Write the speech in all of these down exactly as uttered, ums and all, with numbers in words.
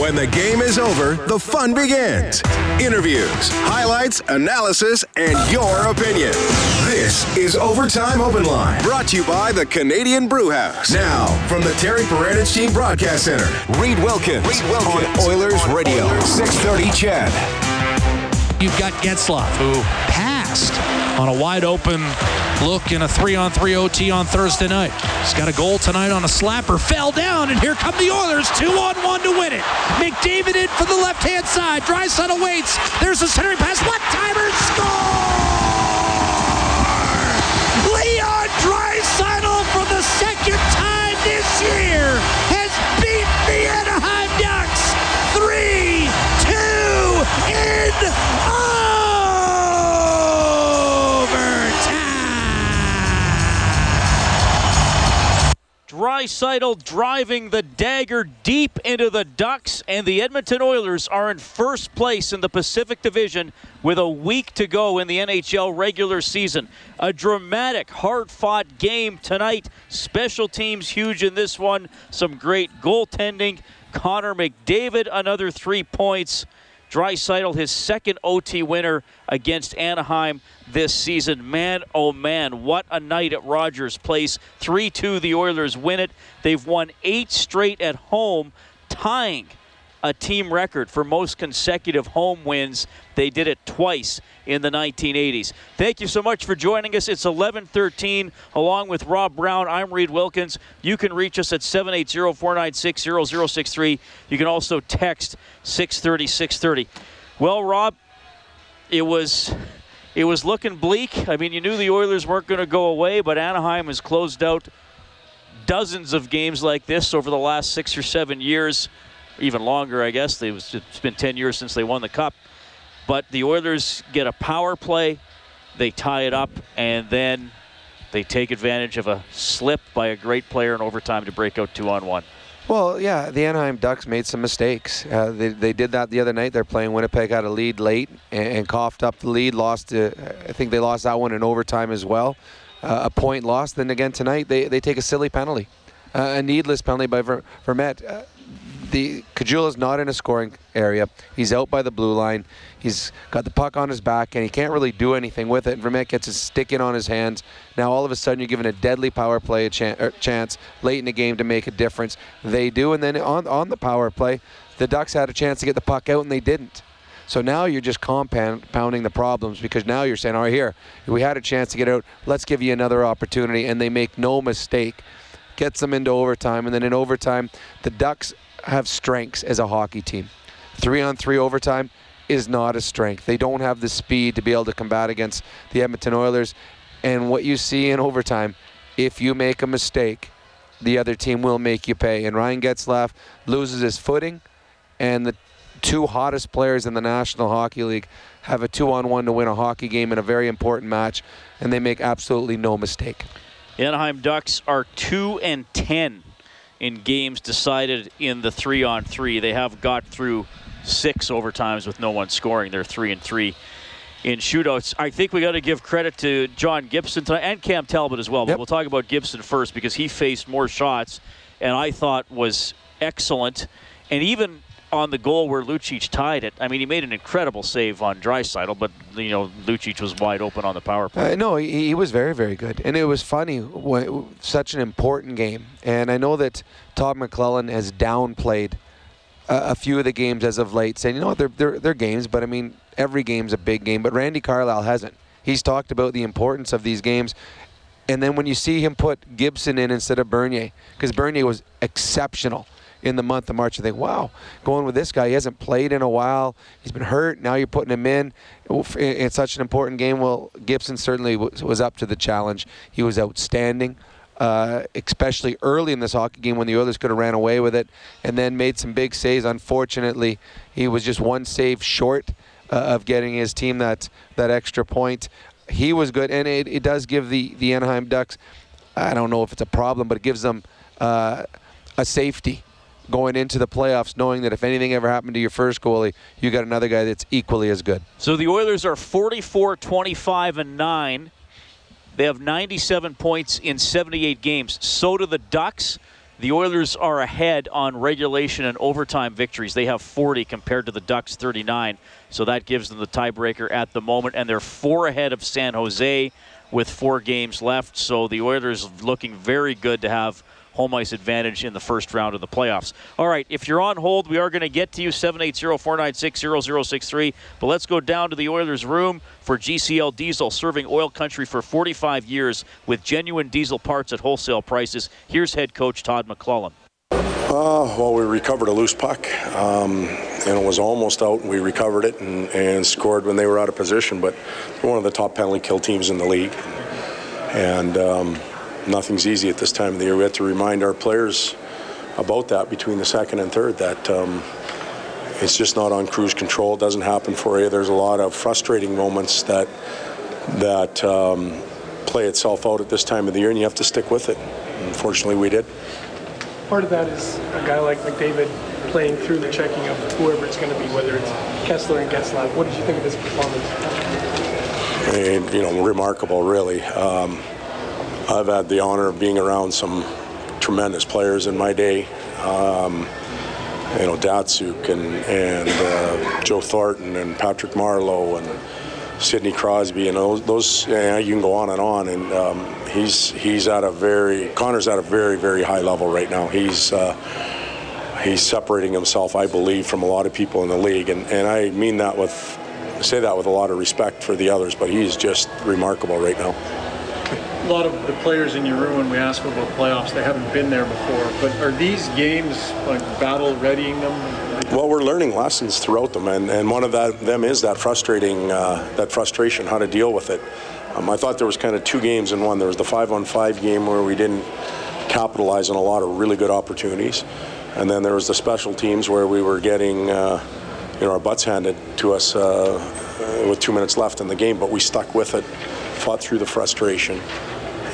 When the game is over, the fun begins. Interviews, highlights, analysis, and your opinion. This is Overtime Open Line, brought to you by the Canadian Brewhouse. Now, from the Terry Peranich Team Broadcast Center, Reed Wilkins, Reed Wilkins on Oilers on Radio, Oilers. six thirty Chad. You've got Getzlaf, who passed on a wide-open look in a three-on-three O T on Thursday night. He's got a goal tonight on a slapper. Fell down, and here come the Oilers. two on one to win it. McDavid in for the left-hand side. Draisaitl waits. There's a centering pass. One-timer. Score! Leon Draisaitl for the second time this year has beat the Anaheim Ducks. three two in Draisaitl driving the dagger deep into the Ducks, and the Edmonton Oilers are in first place in the Pacific Division with a week to go in the N H L regular season. A dramatic, hard-fought game tonight. Special teams huge in this one. Some great goaltending. Connor McDavid, another three points. Draisaitl, his second O T winner against Anaheim this season. Man, oh man, what a night at Rogers Place. three two, the Oilers win it. They've won eight straight at home, tying a team record for most consecutive home wins. They did it twice in the nineteen eighties. Thank you so much for joining us. It's eleven thirteen. Along with Rob Brown, I'm Reed Wilkins. You can reach us at seven eight zero, four nine six, zero zero six three. You can also text six thirty, six thirty. Well, Rob, it was it was looking bleak. I mean, you knew the Oilers weren't going to go away, but Anaheim has closed out dozens of games like this over the last six or seven years. Even longer, I guess. It's been ten years since they won the Cup. But the Oilers get a power play, they tie it up, and then they take advantage of a slip by a great player in overtime to break out two on one. Well, yeah, the Anaheim Ducks made some mistakes. Uh, they, they did that the other night. They're playing Winnipeg, got a lead late, and, and coughed up the lead. Lost. Uh, I think they lost that one in overtime as well. Uh, a point lost. Then again tonight, they, they take a silly penalty, uh, a needless penalty by Ver, Vermette. Uh, The Kajula's not in a scoring area. He's out by the blue line. He's got the puck on his back, and he can't really do anything with it. And Vermette gets his stick in on his hands. Now all of a sudden you're given a deadly power play a chan- er, chance late in the game to make a difference. They do, and then on, on the power play, the Ducks had a chance to get the puck out, and they didn't. So now you're just compounding the problems, because now you're saying, all right, here, we had a chance to get out. Let's give you another opportunity, and they make no mistake. Gets them into overtime, and then in overtime, the Ducks have strengths as a hockey team. Three-on-three overtime is not a strength. They don't have the speed to be able to combat against the Edmonton Oilers. And what you see in overtime, if you make a mistake, the other team will make you pay. And Ryan Getzlaf loses his footing, and the two hottest players in the National Hockey League have a two-on-one to win a hockey game in a very important match, and they make absolutely no mistake. The Anaheim Ducks are two and ten in games decided in the three-on-three. They have got through six overtimes with no one scoring. They're three and three in shootouts. I think we got to give credit to John Gibson tonight, and Cam Talbot as well. But yep. We'll talk about Gibson first, because he faced more shots and I thought was excellent. And even on the goal where Lucic tied it, I mean, he made an incredible save on Draisaitl, but, you know, Lucic was wide open on the power play. Uh, no, he, he was very, very good. And it was funny, when, such an important game. And I know that Todd McLellan has downplayed a, a few of the games as of late, saying, you know what, they're, they're, they're games, but, I mean, every game's a big game. But Randy Carlyle hasn't. He's talked about the importance of these games. And then when you see him put Gibson in instead of Bernier, because Bernier was exceptional in the month of March, you think, wow, going with this guy, he hasn't played in a while, he's been hurt, now you're putting him in. It's such an important game. Well, Gibson certainly was up to the challenge. He was outstanding, uh, especially early in this hockey game when the Oilers could have ran away with it, and then made some big saves. Unfortunately, he was just one save short uh, of getting his team that, that extra point. He was good, and it, it does give the, the Anaheim Ducks, I don't know if it's a problem, but it gives them uh, a safety going into the playoffs, knowing that if anything ever happened to your first goalie, you got another guy that's equally as good. So the Oilers are forty-four, twenty-five, and nine. They have ninety-seven points in seventy-eight games. So do the Ducks. The Oilers are ahead on regulation and overtime victories. They have forty compared to the Ducks' thirty-nine, so that gives them the tiebreaker at the moment, and they're four ahead of San Jose with four games left, so the Oilers looking very good to have home ice advantage in the first round of the playoffs. All right, if you're on hold, we are going to get to you, seven eight zero, four nine six, zero zero six three. But let's go down to the Oilers' room for G C L Diesel, serving oil country for forty-five years with genuine diesel parts at wholesale prices. Here's head coach Todd McLellan. Uh, well, we recovered a loose puck, um, and it was almost out, and we recovered it and, and scored when they were out of position. But they're one of the top penalty kill teams in the league. And... Um, Nothing's easy at this time of the year. We have to remind our players about that between the second and third, that um, it's just not on cruise control. It doesn't happen for you. There's a lot of frustrating moments that that um, play itself out at this time of the year, and you have to stick with it. Unfortunately, we did. Part of that is a guy like McDavid playing through the checking of whoever it's going to be, whether it's Kessler and Getzlaff. What did you think of this performance? And, you know, remarkable, really. Um, I've had the honor of being around some tremendous players in my day. Um, you know, Datsuk and, and uh, Joe Thornton and Patrick Marleau and Sidney Crosby, and those, those yeah, you can go on and on. And um, he's he's at a very, Connor's at a very, very high level right now. He's uh, he's separating himself, I believe, from a lot of people in the league. And, and I mean that with, say that with a lot of respect for the others, but he's just remarkable right now. A lot of the players in your room, when we ask them about playoffs, they haven't been there before. But are these games like battle readying them? Well, we're learning lessons throughout them, and, and one of that, them is that frustrating, uh, that frustration, how to deal with it. Um, I thought there was kind of two games in one. There was the five-on-five game where we didn't capitalize on a lot of really good opportunities, and then there was the special teams where we were getting, uh, you know, our butts handed to us uh, with two minutes left in the game, but we stuck with it, fought through the frustration,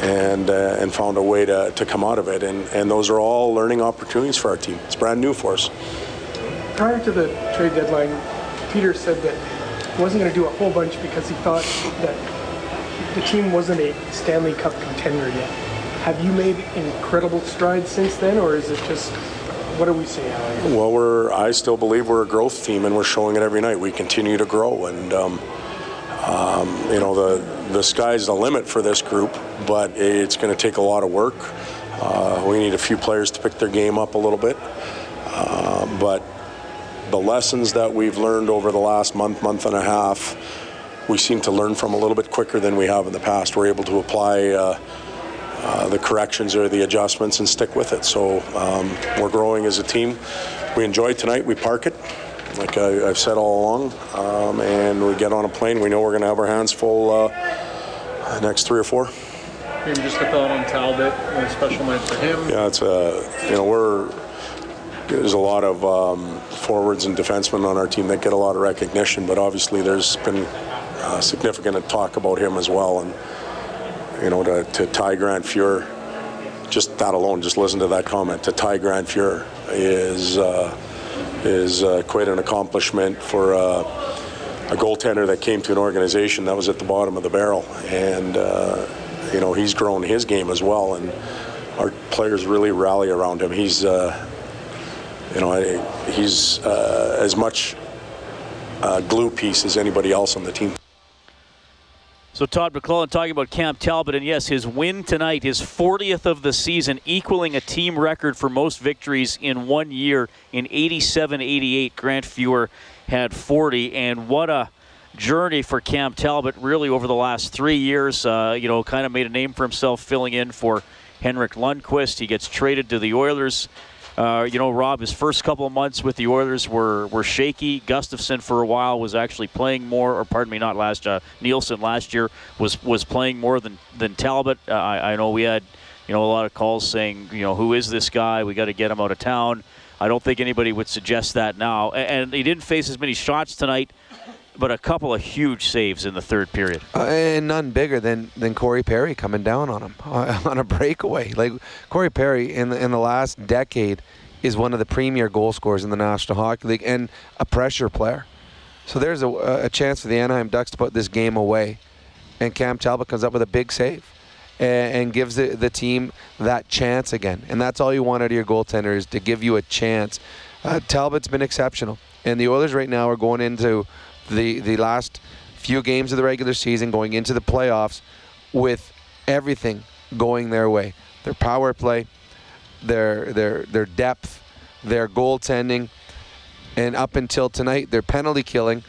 and uh, and found a way to, to come out of it. And, and those are all learning opportunities for our team. It's brand new for us. Prior to the trade deadline, Peter said that he wasn't going to do a whole bunch because he thought that the team wasn't a Stanley Cup contender yet. Have you made incredible strides since then, or is it just, what are we seeing? Well, we're, I still believe we're a growth team, and we're showing it every night. We continue to grow, and um, Um, you know, the, the sky's the limit for this group, but it's going to take a lot of work. Uh, we need a few players to pick their game up a little bit. Uh, but the lessons that we've learned over the last month, month and a half, we seem to learn from a little bit quicker than we have in the past. We're able to apply uh, uh, the corrections or the adjustments and stick with it. So um, we're growing as a team. We enjoy tonight. We park it, like I, I've said all along, um, and we get on a plane. We know we're going to have our hands full uh, the next three or four. Maybe just a thought on Talbot, a special night for him. Yeah, it's a, you know, we're, there's a lot of um, forwards and defensemen on our team that get a lot of recognition, but obviously there's been uh, significant talk about him as well. And, you know, to, to Ty Grant Fuhr, just that alone, just listen to that comment, to Ty Grant Fuhr is... Uh, is uh, quite an accomplishment for uh, a goaltender that came to an organization that was at the bottom of the barrel. And, uh, you know, he's grown his game as well, and our players really rally around him. He's, uh, you know, I, he's uh, as much a glue piece as anybody else on the team. So Todd McLellan talking about Cam Talbot, and yes, his win tonight, his fortieth of the season, equaling a team record for most victories in one year in eighty-seven eighty-eight. Grant Fuhr had forty, and what a journey for Cam Talbot really over the last three years. Uh, you know, kind of made a name for himself filling in for Henrik Lundqvist. He gets traded to the Oilers. Uh, you know, Rob, his first couple of months with the Oilers were, were shaky. Gustafsson for a while was actually playing more, or pardon me, not last, uh, Nielsen last year was was playing more than, than Talbot. Uh, I, I know we had, you know, a lot of calls saying, you know, who is this guy? We got to get him out of town. I don't think anybody would suggest that now. And, and he didn't face as many shots tonight, but a couple of huge saves in the third period. Uh, and none bigger than, than Corey Perry coming down on him uh, on a breakaway. Like, Corey Perry in the, in the last decade is one of the premier goal scorers in the National Hockey League and a pressure player. So there's a, a chance for the Anaheim Ducks to put this game away. And Cam Talbot comes up with a big save. and, and gives the, the team that chance again. And that's all you want out of your goaltender, is to give you a chance. Uh, Talbot's been exceptional. And the Oilers right now are going into the, the last few games of the regular season, going into the playoffs, with everything going their way. Their power play, their their their depth, their goaltending, and up until tonight, their penalty killing.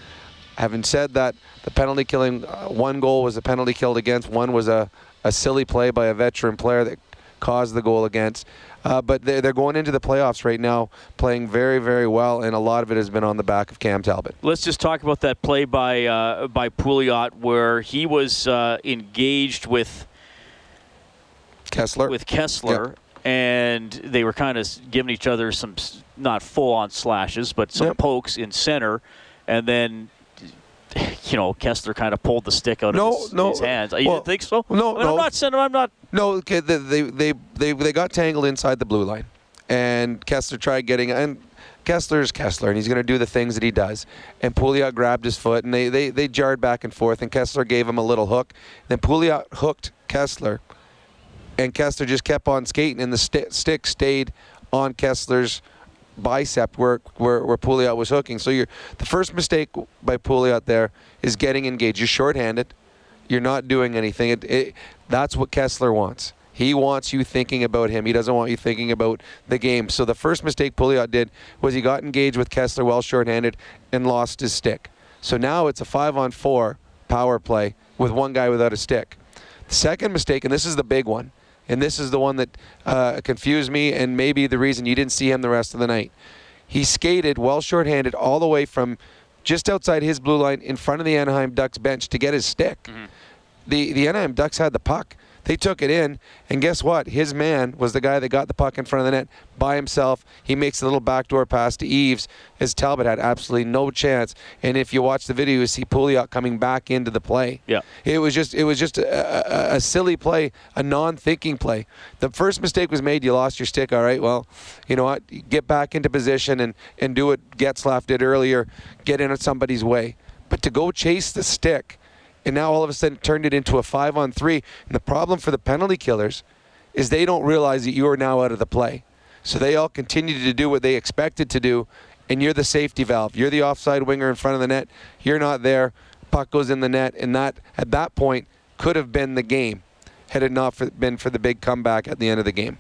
Having said that, the penalty killing, uh, one goal was a penalty killed against, one was a, a silly play by a veteran player that caused the goal against. Uh, but they're, they're going into the playoffs right now playing very, very well, and a lot of it has been on the back of Cam Talbot. Let's just talk about that play by, uh, by Pouliot, where he was uh, engaged with Kessler. With Kessler. Yep. And they were kind of giving each other some, not full-on slashes, but some yep. pokes in center. And then, you know, Kessler kind of pulled the stick out no, of his, no, his hands. You well, didn't think so? No, I mean, no. I'm not saying I'm not. No, okay, they, they, they, they got tangled inside the blue line. And Kessler tried getting, and Kessler's Kessler, and he's going to do the things that he does. And Pouliot grabbed his foot, and they, they, they jarred back and forth, and Kessler gave him a little hook. Then Pouliot hooked Kessler. And Kessler just kept on skating, and the st- stick stayed on Kessler's bicep where where, where Pouliot was hooking. So you're, the first mistake by Pouliot there is getting engaged. You're shorthanded. You're not doing anything. It, it, that's what Kessler wants. He wants you thinking about him. He doesn't want you thinking about the game. So the first mistake Pouliot did was he got engaged with Kessler while shorthanded and lost his stick. So now it's a five-on-four power play with one guy without a stick. The second mistake, and this is the big one, and this is the one that uh, confused me and maybe the reason you didn't see him the rest of the night. He skated well shorthanded all the way from just outside his blue line in front of the Anaheim Ducks bench to get his stick. Mm-hmm. The the Anaheim Ducks had the puck. They took it in, and guess what? His man was the guy that got the puck in front of the net by himself. He makes a little backdoor pass to Eaves, as Talbot had absolutely no chance. And if you watch the video, you see Pouliot coming back into the play. Yeah, it was just it was just a, a, a silly play, a non-thinking play. The first mistake was made. You lost your stick. All right, well, you know what? Get back into position and, and do what Getzlaf did earlier. Get in somebody's way. But to go chase the stick, and now all of a sudden turned it into a five-on-three. And the problem for the penalty killers is they don't realize that you are now out of the play. So they all continue to do what they expected to do, and you're the safety valve. You're the offside winger in front of the net. You're not there. Puck goes in the net, and that, at that point, could have been the game had it not for, been for the big comeback at the end of the game.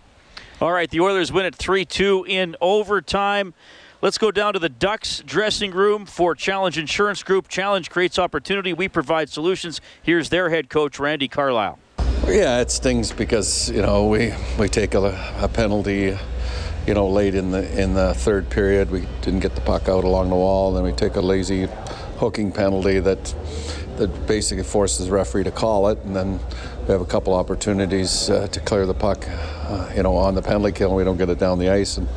All right, the Oilers win it three two in overtime. Let's go down to the Ducks dressing room for Challenge Insurance Group. Challenge creates opportunity. We provide solutions. Here's their head coach, Randy Carlyle. Yeah, it stings because, you know, we, we take a, a penalty, you know, late in the in the third period. We didn't get the puck out along the wall. Then we take a lazy hooking penalty that that basically forces the referee to call it. And then we have a couple opportunities uh, to clear the puck, uh, you know, on the penalty kill. And we don't get it down the ice. And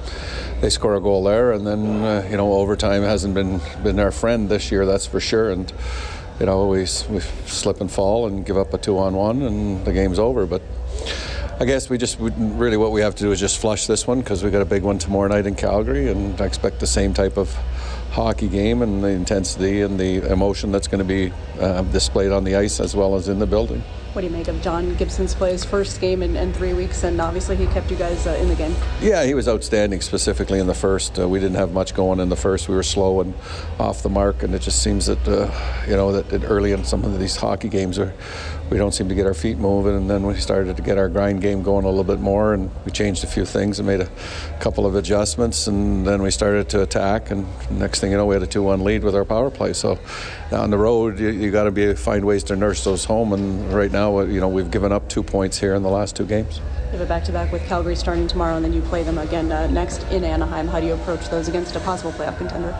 they score a goal there, and then uh, you know overtime hasn't been been our friend this year, that's for sure. And you know we we slip and fall and give up a two-on-one, and the game's over. But I guess we just really what we have to do is just flush this one, because we got a big one tomorrow night in Calgary, and I expect the same type of hockey game and the intensity and the emotion that's going to be uh, displayed on the ice as well as in the building. What do you make of John Gibson's play, his first game in, in three weeks, and obviously he kept you guys uh, in the game? Yeah, he was outstanding, specifically in the first. Uh, we didn't have much going in the first. We were slow and off the mark, and it just seems that, uh, you know, that, that early in some of these hockey games, are, we don't seem to get our feet moving, and then we started to get our grind game going a little bit more, and we changed a few things and made a couple of adjustments, and then we started to attack, and next thing you know, we had a two-one lead with our power play. So on the road, you, you got to be find ways to nurse those home, and right now, you know, we've given up two points here in the last two games. You have a back-to-back with Calgary starting tomorrow, and then you play them again uh, next in Anaheim. How do you approach those against a possible playoff contender?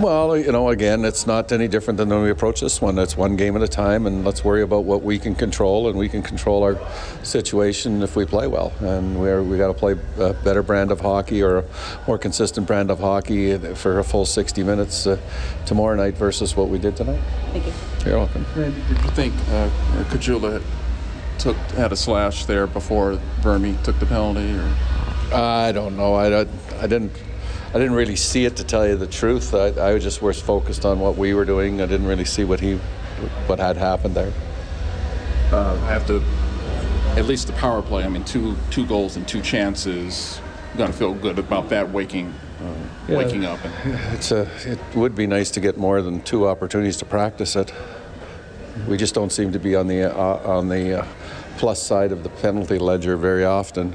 Well, you know, again, it's not any different than when we approach this one. It's one game at a time, and let's worry about what we can control, and we can control our situation if we play well. And we're, we got to play a better brand of hockey, or a more consistent brand of hockey for a full sixty minutes uh, tomorrow night versus what we did tonight. Thank you. You're welcome. Randy, did you think uh, Kajula took had a slash there before Verme took the penalty? Or? I don't know. I, I, I didn't. I didn't really see it, to tell you the truth. I, I just was focused on what we were doing. I didn't really see what he, what had happened there. Uh, I have to at least the power play, I mean, two two goals and two chances. You've got to feel good about that waking uh, yeah, waking up. And it's a, it would be nice to get more than two opportunities to practice it. We just don't seem to be on the uh, on the uh, plus side of the penalty ledger very often.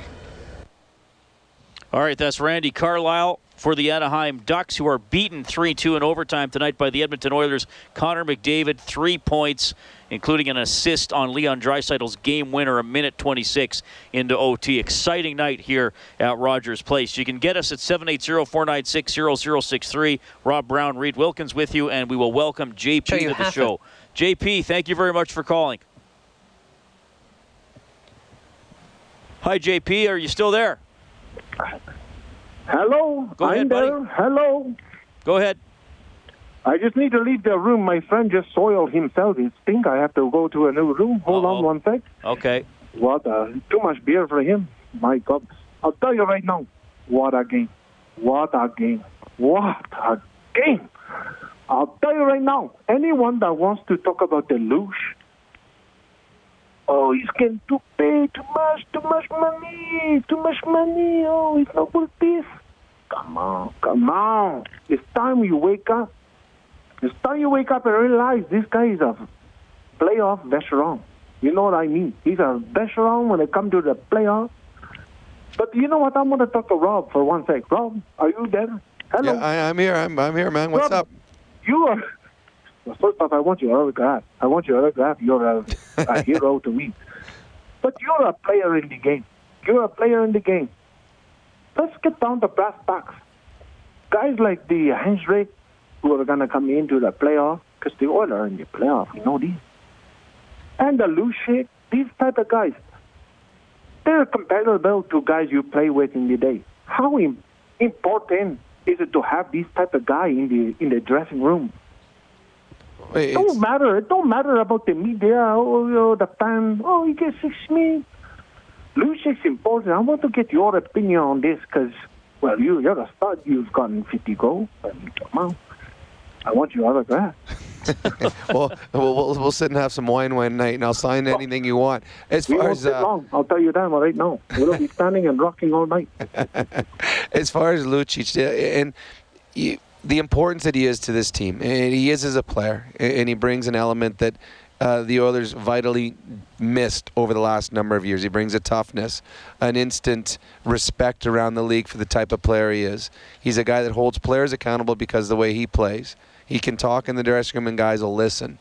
All right, that's Randy Carlile for the Anaheim Ducks, who are beaten three two in overtime tonight by the Edmonton Oilers. Connor McDavid, three points, including an assist on Leon Draisaitl's game winner, a minute twenty-six into O T. Exciting night here at Rogers Place. You can get us at seven eight zero, four nine six, zero zero six three. Rob Brown, Reed Wilkins with you, and we will welcome J P sure to the show. To. J P, thank you very much for calling. Hi, J P, are you still there? Hello. Go ahead, I'm buddy. There. Hello. Go ahead. I just need to leave the room. My friend just soiled himself. He stink. I have to go to a new room. Hold Uh-oh. on one sec. Okay. What? A, too much beer for him. My God. I'll tell you right now. What a game. What a game. What a game. I'll tell you right now. Anyone that wants to talk about the luge, oh, he's getting to pay too much, too much money, too much money. Oh, it's not worth this. Come on, come on. It's time you wake up. It's time you wake up and realize this guy is a playoff veteran. You know what I mean? He's a veteran when it comes to the playoff. But you know what? I'm going to talk to Rob for one sec. Rob, are you there? Hello. Yeah, I, I'm here. I'm, I'm here, man. What's Rob, up? You are... First off, I want your autograph. I want your autograph. You're a, a hero to me. But you're a player in the game. You're a player in the game. Let's get down to brass tacks. Guys like the Henrik, who are going to come into the playoff, because the Oilers are in the playoff. You know these. And the Lucic, these type of guys, they're comparable to guys you play with in the day. How im- important is it to have these type of guy in the in the dressing room? It don't matter. It don't matter about the media or oh, the fan. Oh, you get six me. Lucic's important. I want to get your opinion on this because, well, you, you're a stud. You've gotten fifty goals. I want your autograph. well, well, we'll we'll sit and have some wine one night, and I'll sign anything you want. As far we won't as sit uh, long. I'll tell you that right now. We'll be standing and rocking all night. As far as Lucic, and you. The importance that he is to this team, and he is as a player, and he brings an element that uh, the Oilers vitally missed over the last number of years. He brings a toughness, an instant respect around the league for the type of player he is. He's a guy that holds players accountable because of the way he plays. He can talk in the dressing room and guys will listen.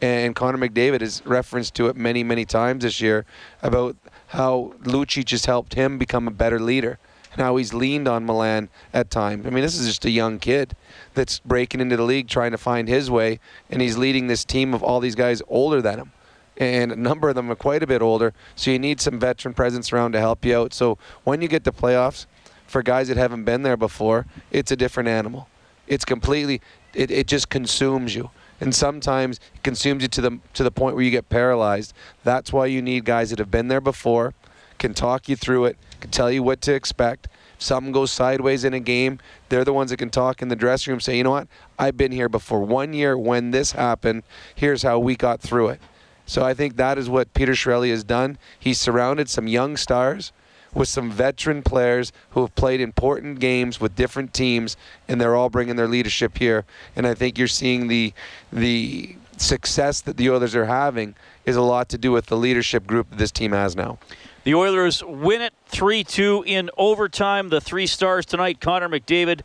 And Connor McDavid has referenced to it many, many times this year about how Lucic has helped him become a better leader. Now he's leaned on Milan at times. I mean, this is just a young kid that's breaking into the league, trying to find his way, and he's leading this team of all these guys older than him. And a number of them are quite a bit older, so you need some veteran presence around to help you out. So when you get to playoffs, for guys that haven't been there before, it's a different animal. It's completely, it, it just consumes you. And sometimes it consumes you to the to the point where you get paralyzed. That's why you need guys that have been there before, can talk you through it, can tell you what to expect. If something goes sideways in a game, they're the ones that can talk in the dressing room, say, you know what, I've been here before. One year when this happened, here's how we got through it. So I think that is what Peter Chiarelli has done. He's surrounded some young stars with some veteran players who have played important games with different teams, and they're all bringing their leadership here. And I think you're seeing the the success that the Oilers are having is a lot to do with the leadership group that this team has now. The Oilers win it three two in overtime. The three stars tonight, Connor McDavid,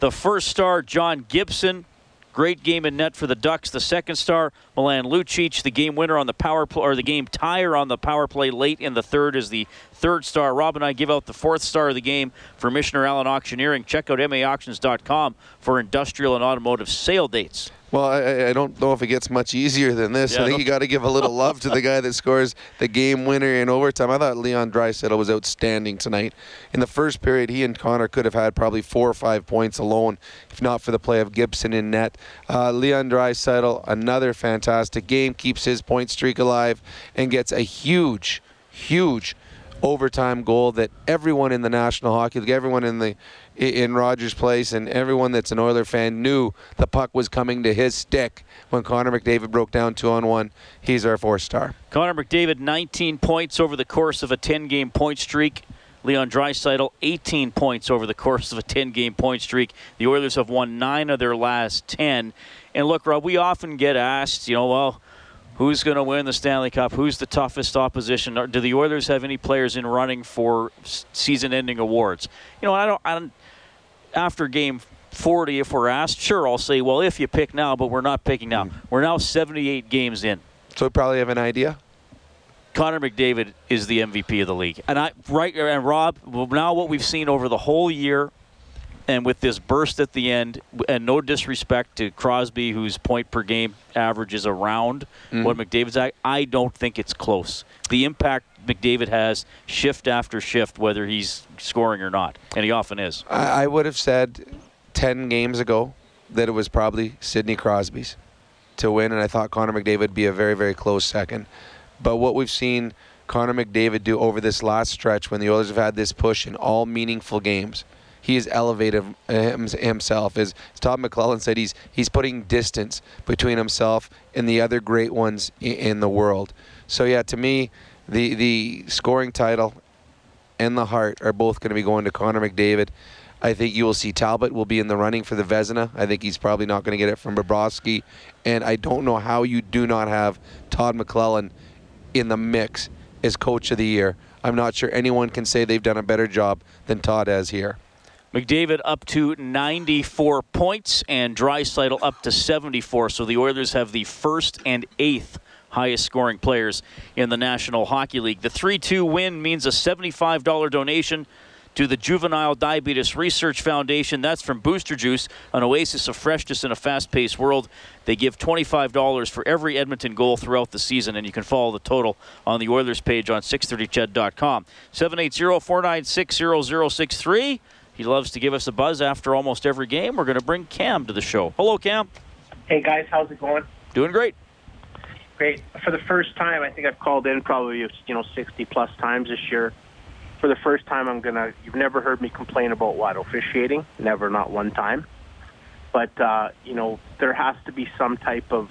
the first star, John Gibson. Great game in net for the Ducks. The second star, Milan Lucic, the game winner on the power play, or the game tire on the power play late in the third is the third star. Rob and I give out the fourth star of the game for Missioner Allen Auctioneering. Check out M A auctions dot com for industrial and automotive sale dates. Well, I, I don't know if it gets much easier than this. Yeah, I think I you got to give a little love to the guy that scores the game winner in overtime. I thought Leon Draisaitl was outstanding tonight. In the first period, he and Connor could have had probably four or five points alone, if not for the play of Gibson in net. Uh, Leon Draisaitl, another fantastic game, keeps his point streak alive and gets a huge, huge overtime goal that everyone in the National Hockey League, everyone in the in Rogers Place, and everyone that's an Oiler fan knew the puck was coming to his stick when Connor McDavid broke down two on one. He's our four-star. Connor McDavid, nineteen points over the course of a ten-game point streak. Leon Draisaitl, eighteen points over the course of a ten-game point streak. The Oilers have won nine of their last ten. And look, Rob, we often get asked, you know, well, who's going to win the Stanley Cup? Who's the toughest opposition? Do the Oilers have any players in running for season-ending awards? You know, I don't, I don't. After game forty, if we're asked, sure, I'll say, well, if you pick now, but we're not picking now. We're now seventy-eight games in. So we probably have an idea. Connor McDavid is the M V P of the league, and I right and Rob. Now what we've seen over the whole year. And with this burst at the end, and no disrespect to Crosby, whose point per game average is around mm-hmm. what McDavid's at, I don't think it's close. The impact McDavid has shift after shift, whether he's scoring or not, and he often is. I, I would have said ten games ago that it was probably Sidney Crosby's to win, and I thought Connor McDavid would be a very, very close second. But what we've seen Connor McDavid do over this last stretch when the Oilers have had this push in all meaningful games, he has elevated himself. As Todd McLellan said, he's he's putting distance between himself and the other great ones in the world. So, yeah, to me, the, the scoring title and the heart are both going to be going to Connor McDavid. I think you will see Talbot will be in the running for the Vezina. I think he's probably not going to get it from Bobrovsky. And I don't know how you do not have Todd McLellan in the mix as coach of the year. I'm not sure anyone can say they've done a better job than Todd has here. McDavid up to ninety-four points and Draisaitl up to seventy-four. So the Oilers have the first and eighth highest scoring players in the National Hockey League. The three two win means a seventy-five dollars donation to the Juvenile Diabetes Research Foundation. That's from Booster Juice, an oasis of freshness in a fast-paced world. They give twenty-five dollars for every Edmonton goal throughout the season, and you can follow the total on the Oilers page on six thirty ched dot com. seven eight zero, four nine six, zero zero six three. He loves to give us a buzz after almost every game. We're going to bring Cam to the show. Hello, Cam. Hey, guys. How's it going? Doing great. Great. For the first time, I think I've called in probably, you know, sixty-plus times this year. For the first time, I'm going to – you've never heard me complain about wide officiating. Never, not one time. But, uh, you know, there has to be some type of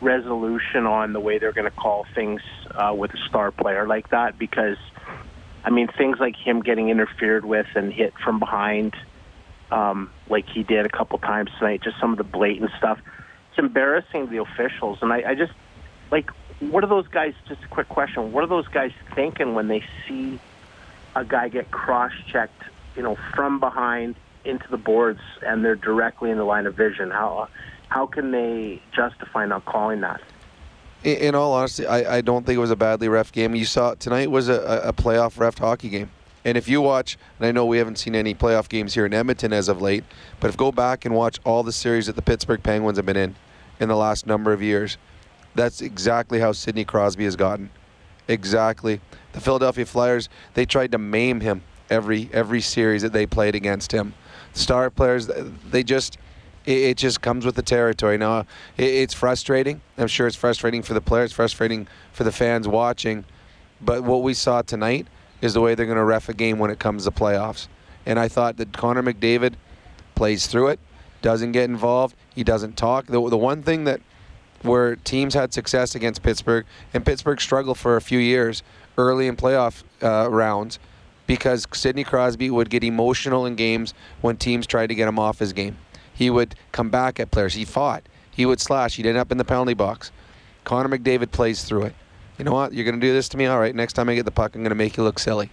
resolution on the way they're going to call things uh, with a star player like that, because – I mean, things like him getting interfered with and hit from behind, um, like he did a couple times tonight, just some of the blatant stuff. It's embarrassing to the officials. And I, I just, like, what are those guys, just a quick question, what are those guys thinking when they see a guy get cross-checked, you know, from behind into the boards and they're directly in the line of vision? How, how can they justify not calling that? In all honesty, I, I don't think it was a badly ref game. You saw tonight was a, a playoff ref hockey game. And if you watch, and I know we haven't seen any playoff games here in Edmonton as of late, but if go back and watch all the series that the Pittsburgh Penguins have been in in the last number of years, that's exactly how Sidney Crosby has gotten. Exactly. The Philadelphia Flyers, they tried to maim him every every series that they played against him. Star players, they just... It just comes with the territory. Now, it's frustrating. I'm sure it's frustrating for the players, frustrating for the fans watching. But what we saw tonight is the way they're going to ref a game when it comes to playoffs. And I thought that Connor McDavid plays through it, doesn't get involved, he doesn't talk. The, the one thing that where teams had success against Pittsburgh, and Pittsburgh struggled for a few years early in playoff uh, rounds because Sidney Crosby would get emotional in games when teams tried to get him off his game. He would come back at players. He fought. He would slash. He'd end up in the penalty box. Connor McDavid plays through it. You know what? You're going to do this to me? All right, next time I get the puck, I'm going to make you look silly.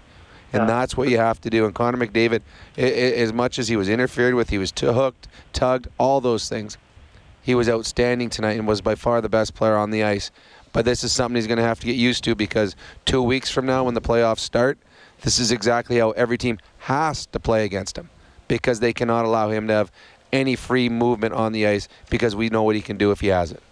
And yeah. That's what you have to do. And Connor McDavid, it, it, as much as he was interfered with, he was too hooked, tugged, all those things, he was outstanding tonight and was by far the best player on the ice. But this is something he's going to have to get used to because two weeks from now when the playoffs start, this is exactly how every team has to play against him because they cannot allow him to have any free movement on the ice because we know what he can do if he has it.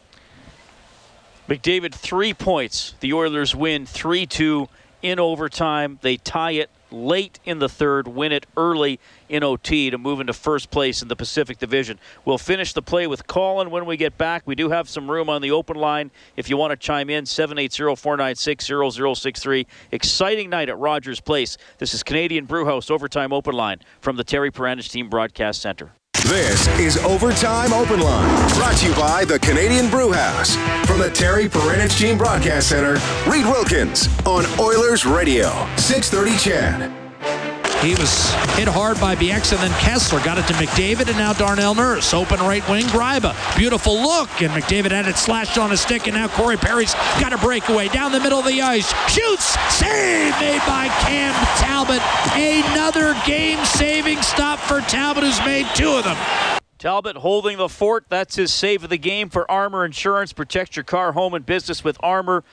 McDavid, three points. The Oilers win three two in overtime. They tie it late in the third, win it early in O T to move into first place in the Pacific Division. We'll finish the play with Colin when we get back. We do have some room on the open line if you want to chime in, seven eight zero, four nine six, zero zero six three. Exciting night at Rogers Place. This is Canadian Brewhouse Overtime Open Line from the Terry Peranich Team Broadcast Center. This is Overtime Open Line, brought to you by the Canadian Brewhouse. From the Terry Peranich Team Broadcast Center, Reed Wilkins on Oilers Radio, six thirty Chad. He was hit hard by Bieksa, and then Kessler got it to McDavid, and now Darnell Nurse. Open right wing, Greiba. Beautiful look, and McDavid had it slashed on his stick, and now Corey Perry's got a breakaway down the middle of the ice. Shoots! Save made by Cam Talbot. Another game-saving stop for Talbot, who's made two of them. Talbot holding the fort. That's his save of the game for Armor Insurance. Protect your car, home, and business with Armor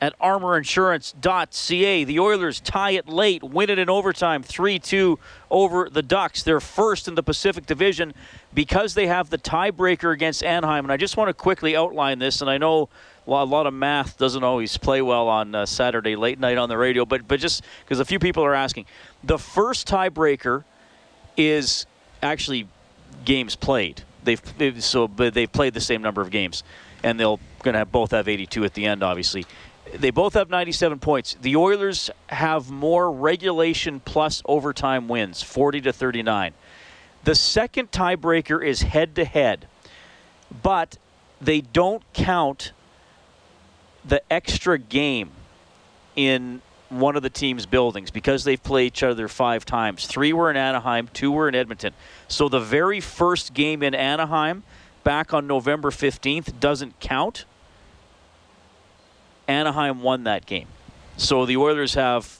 at armor insurance dot c a. The Oilers tie it late, win it in overtime, three two over the Ducks. They're first in the Pacific Division because they have the tiebreaker against Anaheim. And I just want to quickly outline this, and I know a lot of math doesn't always play well on uh, Saturday late night on the radio, but, but just because a few people are asking. The first tiebreaker is actually games played. They've, they've, so they've played the same number of games, and they're going to both have eighty-two at the end, obviously. They both have ninety-seven points. The Oilers have more regulation plus overtime wins, forty to thirty-nine. The second tiebreaker is head-to-head, but they don't count the extra game in one of the team's buildings because they've played each other five times. Three were in Anaheim, two were in Edmonton. So the very first game in Anaheim back on November fifteenth doesn't count. Anaheim won that game. So the Oilers have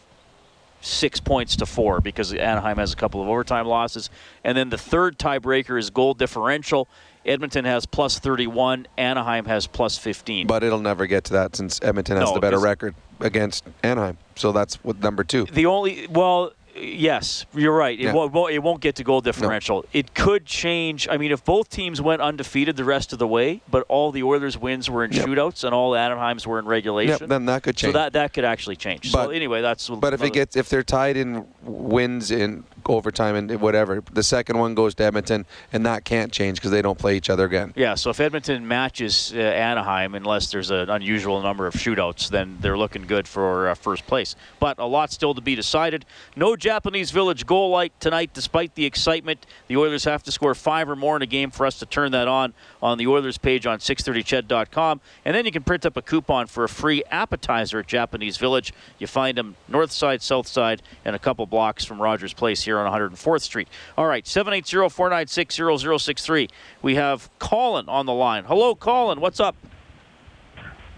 six points to four because Anaheim has a couple of overtime losses. And then the third tiebreaker is goal differential. Edmonton has plus thirty-one. Anaheim has plus fifteen. But it'll never get to that since Edmonton has no, the better record against Anaheim. So that's what number two. The only, well, yes, you're right. It, yeah. won't, it won't get to goal differential. No. It could change. I mean, if both teams went undefeated the rest of the way, but all the Oilers' wins were in yep. shootouts and all Anaheim's were in regulation, yep, then that could change. So that, that could actually change. But, so anyway, that's. But if it gets if they're tied in wins in overtime and whatever, the second one goes to Edmonton, and that can't change because they don't play each other again. Yeah. So if Edmonton matches uh, Anaheim, unless there's an unusual number of shootouts, then they're looking good for uh, first place. But a lot still to be decided. No Japanese Village goal light tonight. Despite the excitement, the Oilers have to score five or more in a game for us to turn that on on the Oilers page on six thirty ched dot com. And then you can print up a coupon for a free appetizer at Japanese Village. You find them north side, south side, and a couple blocks from Rogers Place here on one oh fourth Street. All right, seven eight zero, four nine six, zero zero six three. We have Colin on the line. Hello, Colin. What's up?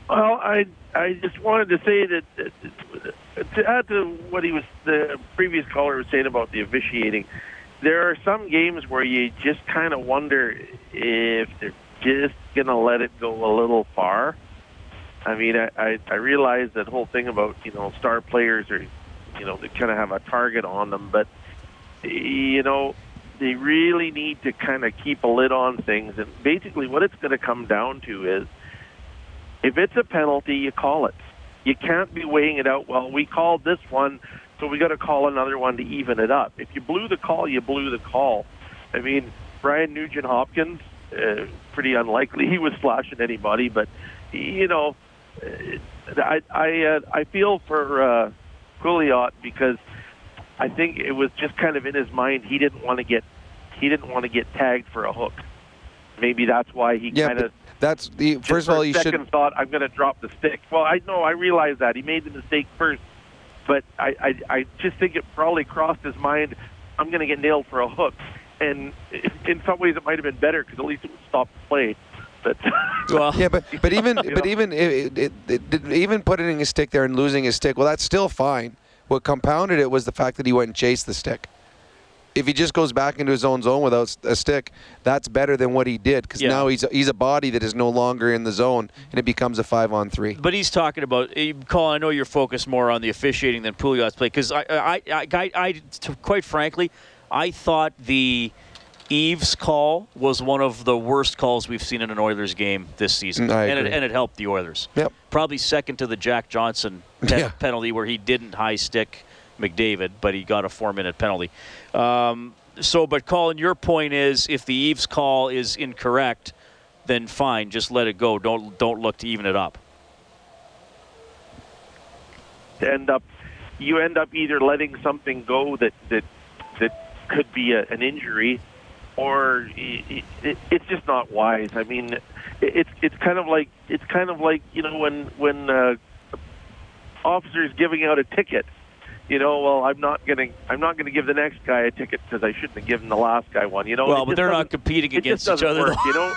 Well, I I just wanted to say that, that to add to what he was, the previous caller was saying about the officiating, there are some games where you just kind of wonder if they're just going to let it go a little far. I mean, I, I, I realize that whole thing about, you know, star players are, you know, they kind of have a target on them, but, you know, they really need to kind of keep a lid on things. And basically what it's going to come down to is if it's a penalty, you call it. You can't be weighing it out, well, we called this one, so we got to call another one to even it up. If you blew the call, you blew the call. I mean, Brian Nugent-Hopkins, uh, pretty unlikely he was slashing anybody, but, you know, I I, uh, I feel for uh, Pouliot because I think it was just kind of in his mind he didn't want to get he didn't want to get tagged for a hook. Maybe that's why he yeah, kind of... That's the first of all. He second should... thought. I'm going to drop the stick. Well, I know. I realize that he made the mistake first, but I, I, I just think it probably crossed his mind. I'm going to get nailed for a hook, and in some ways, it might have been better because at least it would stop the play. But well, yeah, but but even but know? even it, it, it, it, even putting his stick there and losing his stick. Well, that's still fine. What compounded it was the fact that he went and chased the stick. If he just goes back into his own zone without a stick, that's better than what he did because yeah. now he's he's a body that is no longer in the zone, and it becomes a five-on-three. But he's talking about, Colin, I know you're focused more on the officiating than Pouliot's play because, I, I, I, I, I, quite frankly, I thought the Eves call was one of the worst calls we've seen in an Oilers game this season, and it, and it helped the Oilers. Yep. Probably second to the Jack Johnson pe- yeah. penalty where he didn't high-stick McDavid, but he got a four-minute penalty. Um, so, but Colin, your point is, if the Eaves call is incorrect, then fine, just let it go. Don't don't look to even it up. To end up, you end up either letting something go that that that could be a, an injury, or it, it, it's just not wise. I mean, it, it's it's kind of like it's kind of like you know when when uh, officers giving out a ticket. You know, well, I'm not gonna, I'm not gonna give the next guy a ticket because I shouldn't have given the last guy one. You know, well, but they're not competing against each other. Work, you know,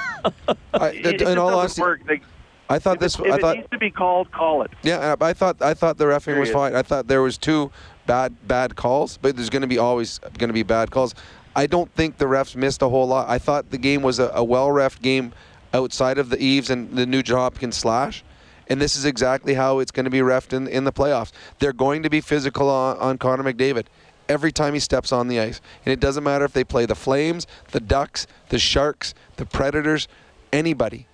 I, it, it just all doesn't work. They, I thought if this. It, I if thought, it needs to be called, call it. Yeah, I thought, I thought the refereeing was fine. I thought there was two bad, bad calls, but there's going to be always going to be bad calls. I don't think the refs missed a whole lot. I thought the game was a, a well-refed game outside of the Eaves and the Nugent Hopkins slash. And this is exactly how it's going to be refed in, in the playoffs. They're going to be physical on, on Connor McDavid every time he steps on the ice. And it doesn't matter if they play the Flames, the Ducks, the Sharks, the Predators, anybody.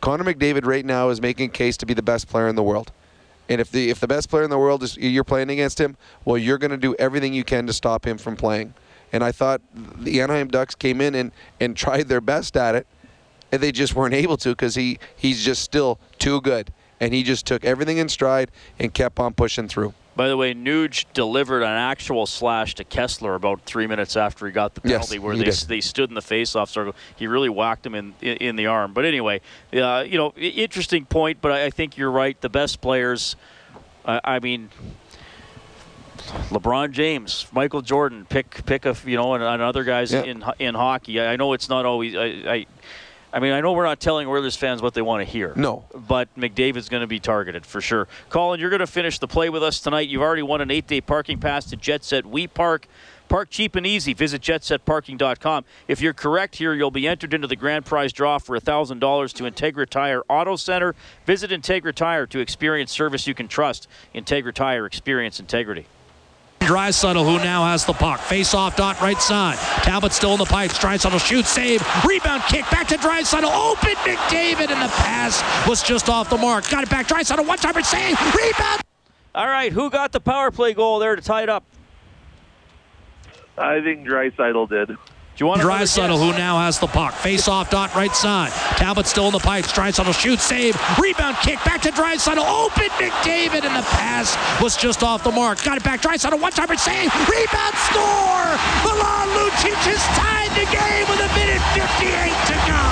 Connor McDavid right now is making a case to be the best player in the world. And if the if the best player in the world is you're playing against him, well, you're going to do everything you can to stop him from playing. And I thought the Anaheim Ducks came in and, and tried their best at it, and they just weren't able to because he, he's just still too good. And he just took everything in stride and kept on pushing through. By the way, Nuge delivered an actual slash to Kessler about three minutes after he got the penalty, yes, where they, they stood in the face-off circle. He really whacked him in in the arm. But anyway, uh, you know, interesting point, but I think you're right. The best players, uh, I mean, LeBron James, Michael Jordan, pick pick a, you know, and, and other guys yeah. in in hockey. I know it's not always. I. I I mean, I know we're not telling Oilers fans what they want to hear. No. But McDavid's going to be targeted for sure. Colin, you're going to finish the play with us tonight. You've already won an eight-day parking pass to JetSet We Park. Park cheap and easy. Visit jet set parking dot com. If you're correct here, you'll be entered into the grand prize draw for one thousand dollars to Integra Tire Auto Center. Visit Integra Tire to experience service you can trust. Integra Tire, experience integrity. Draisaitl, who now has the puck. Face-off dot right side. Talbot still in the pipes. Draisaitl shoots, save, rebound, kick, back to Draisaitl. Open McDavid, and the pass was just off the mark. Got it back. Draisaitl, one-timer, save, rebound. All right, who got the power play goal there to tie it up? I think Draisaitl did. Do you want Draisaitl, who now has the puck. Face-off dot right side. Talbot still in the pipes. Draisaitl shoots, save, rebound, kick, back to Draisaitl. Open McDavid, and the pass was just off the mark. Got it back. Draisaitl, one-timer, save, rebound, score! Milan Lucic has tied the game with a minute fifty-eight to go.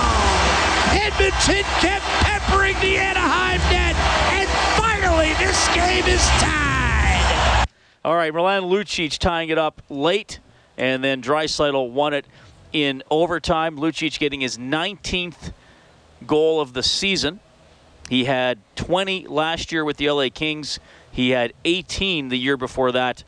Edmonton kept peppering the Anaheim net, and finally this game is tied. All right, Milan Lucic tying it up late. And then Draisaitl won it in overtime. Lucic getting his nineteenth goal of the season. He had twenty last year with the L A Kings. He had eighteen the year before that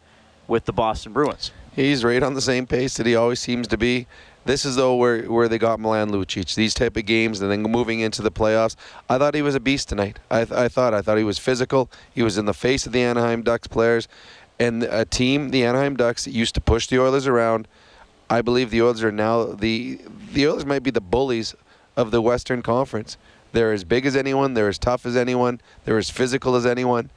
with the Boston Bruins. He's right on the same pace that he always seems to be. This is, though, where, where they got Milan Lucic. These type of games and then moving into the playoffs. I thought he was a beast tonight. I, th- I thought. I thought he was physical. He was in the face of the Anaheim Ducks players. And a team, the Anaheim Ducks, that used to push the Oilers around. I believe the Oilers are now the the Oilers might be the bullies of the Western Conference. They're as big as anyone. They're as tough as anyone. They're as physical as anyone.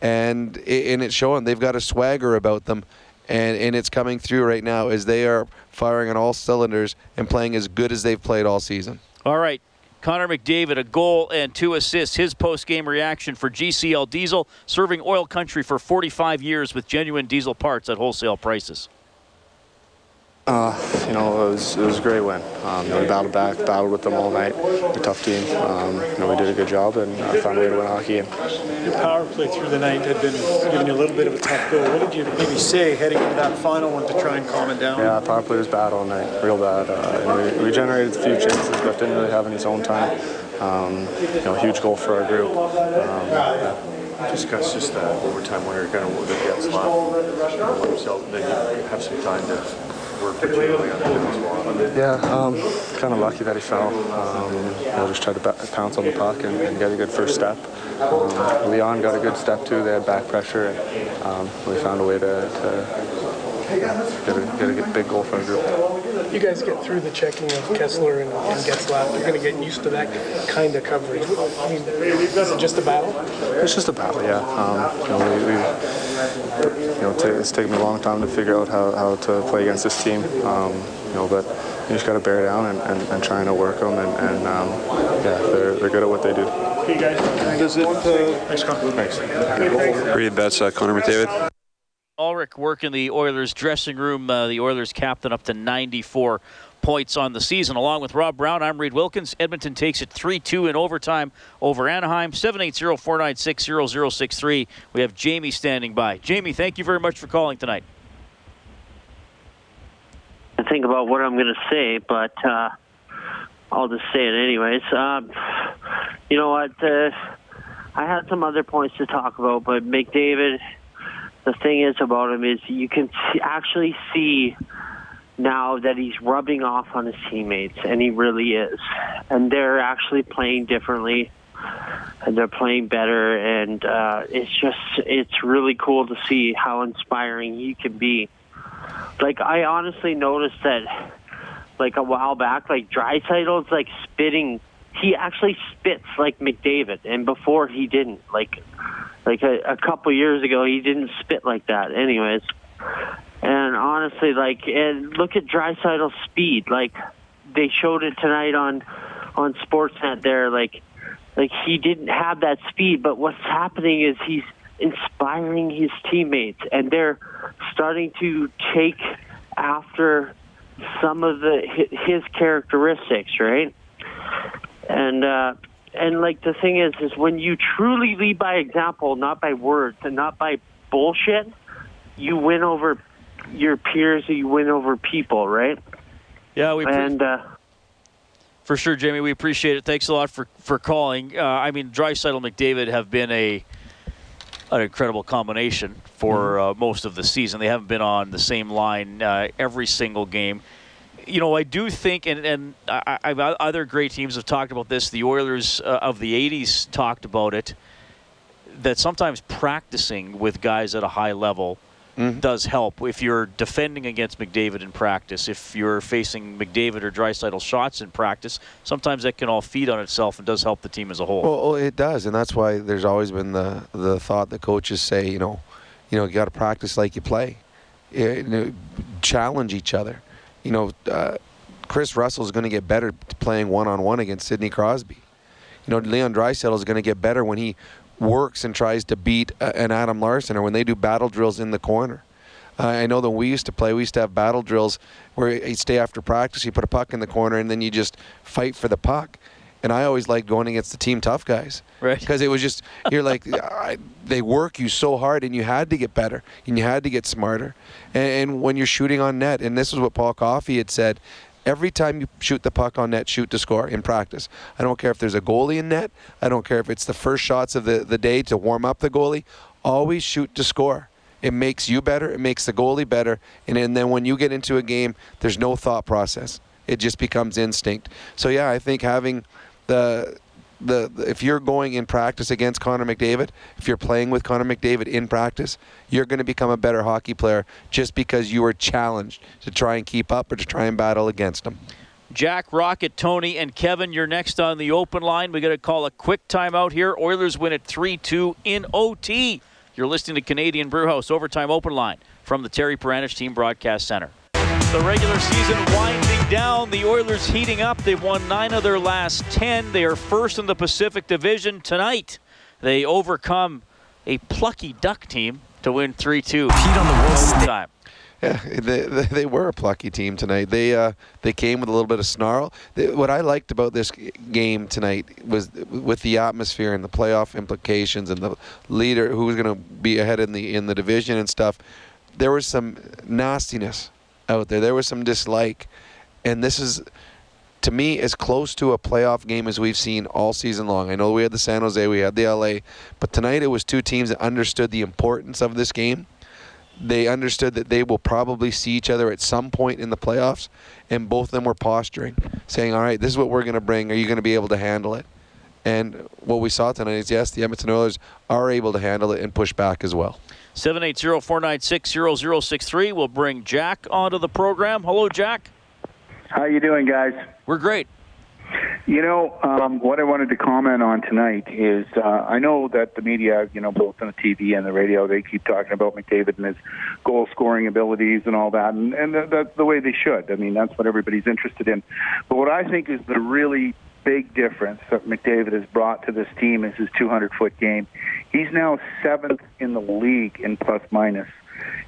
And it, and it's showing. They've got a swagger about them, and and it's coming through right now as they are firing on all cylinders and playing as good as they've played all season. All right. Connor McDavid, a goal and two assists. His post-game reaction for G C L Diesel, serving oil country for forty-five years with genuine diesel parts at wholesale prices. Uh, you know, it was, it was a great win. Um, you know, we battled back, battled with them all night. A tough team. Um, you know, we did a good job and uh, found a way to win a hockey game. Your power play through the night had been giving you a little bit of a tough goal. What did you maybe say heading into that final one to try and calm it down? Yeah, power play was bad all night, real bad. Uh, and we, we generated a few chances, but didn't really have any zone time. Um, you know, huge goal for our group. Um, yeah. Discuss just that overtime winner, kind of what it gets left. You know, let yourself, they have some time to. Yeah, um, kind of lucky that he fell. Um, you know, just tried to b- pounce on the puck and, and get a good first step. Um, Leon got a good step too. They had back pressure, and um, we found a way to, to you know, get, a, get a big goal for our group. you guys get through the checking of Kessler and, and Getzlaf, you're going to get used to that kind of coverage. I mean, is it just a battle? It's just a battle, yeah. Um, you know, we, we, you know, it's taken a long time to figure out how, how to play against this team. Um, you know, but you just got to bear down and, and, and try and work them, and, and um, yeah, they're, they're good at what they do. Hey guys, does it? Uh, thanks, Connor. Thanks. Reed, that's uh, Connor McDavid. Ulrich working the Oilers dressing room, uh, the Oilers captain up to ninety-four points on the season. Along with Rob Brown, I'm Reed Wilkins. Edmonton takes it three two in overtime over Anaheim. seven eight zero, four nine six, zero zero six three. We have Jamie standing by. Jamie, thank you very much for calling tonight. I think about what I'm going to say, but uh, I'll just say it anyways. Um, you know what? Uh, I had some other points to talk about, but McDavid... The thing is about him is you can actually see now that he's rubbing off on his teammates, and he really is. And they're actually playing differently, and they're playing better, and uh, it's just it's really cool to see how inspiring he can be. Like, I honestly noticed that, like, a while back, like, Dreisaitl's, like, spitting. He actually spits like McDavid, and before he didn't, like... Like a, a couple years ago, he didn't spit like that anyways. And honestly, like, and look at Draisaitl's speed. Like, they showed it tonight on, on Sportsnet there. Like, like he didn't have that speed, but what's happening is he's inspiring his teammates, and they're starting to take after some of the his characteristics, right? And, uh... And, like, the thing is, is when you truly lead by example, not by words and not by bullshit, you win over your peers, you win over people, right? Yeah, we... And, uh... For sure, Jamie, we appreciate it. Thanks a lot for, for calling. Uh, I mean, Draisaitl and McDavid have been a... an incredible combination for mm-hmm. uh, most of the season. They haven't been on the same line uh, every single game. You know, I do think, and, and I, I, other great teams have talked about this, the Oilers uh, of the eighties talked about it, that sometimes practicing with guys at a high level mm-hmm. does help. If you're defending against McDavid in practice, if you're facing McDavid or Draisaitl shots in practice, sometimes that can all feed on itself and does help the team as a whole. Well, it does, and that's why there's always been the, the thought that coaches say, you know, you know, you got to practice like you play. You know, challenge each other. You know, uh, Chris Russell's going to get better playing one-on-one against Sidney Crosby. You know, Leon Draisaitl is going to get better when he works and tries to beat uh, an Adam Larson, or when they do battle drills in the corner. Uh, I know that we used to play, we used to have battle drills where you'd stay after practice, you put a puck in the corner, and then you just fight for the puck. And I always liked going against the team tough guys. Right. Because it was just, you're like, I, they work you so hard, and you had to get better, and you had to get smarter. And, and when you're shooting on net, and this is what Paul Coffey had said, every time you shoot the puck on net, shoot to score in practice. I don't care if there's a goalie in net. I don't care if it's the first shots of the, the day to warm up the goalie. Always shoot to score. It makes you better. It makes the goalie better. And, and then when you get into a game, there's no thought process. It just becomes instinct. So, yeah, I think having... The, the the if you're going in practice against Connor McDavid, if you're playing with Connor McDavid in practice, you're going to become a better hockey player just because you were challenged to try and keep up or to try and battle against him. Jack, Rocket, Tony, and Kevin, you're next on the open line. We got to call a quick timeout here. Oilers win at three two in O T. You're listening to Canadian Brewhouse Overtime Open Line from the Terry Peranich Team Broadcast Center. The regular season winding down, the Oilers heating up. They've won nine of their last ten. They are first in the Pacific Division. Tonight, they overcome a plucky Duck team to win three two. Heat on the world time. Yeah, they, they, they were a plucky team tonight. They uh, they came with a little bit of snarl. They, what I liked about this game tonight was with the atmosphere and the playoff implications and the leader who was going to be ahead in the in the division and stuff. There was some nastiness out there. There was some dislike, and this is, to me, as close to a playoff game as we've seen all season long. I know we had the San Jose, we had the L A, but tonight it was two teams that understood the importance of this game. They understood that they will probably see each other at some point in the playoffs, and both of them were posturing, saying, all right, this is what we're going to bring. Are you going to be able to handle it? And what we saw tonight is, yes, the Edmonton Oilers are able to handle it and push back as well. seven eight zero, four nine six, zero zero six three. We'll bring Jack onto the program. Hello, Jack. How you doing, guys? We're great. You know, um, what I wanted to comment on tonight is uh, I know that the media, you know, both on the T V and the radio, they keep talking about McDavid and his goal-scoring abilities and all that, and, and that's the way they should. I mean, that's what everybody's interested in. But what I think is the really big difference that McDavid has brought to this team is his two hundred foot game. He's now seventh in the league in plus-minus.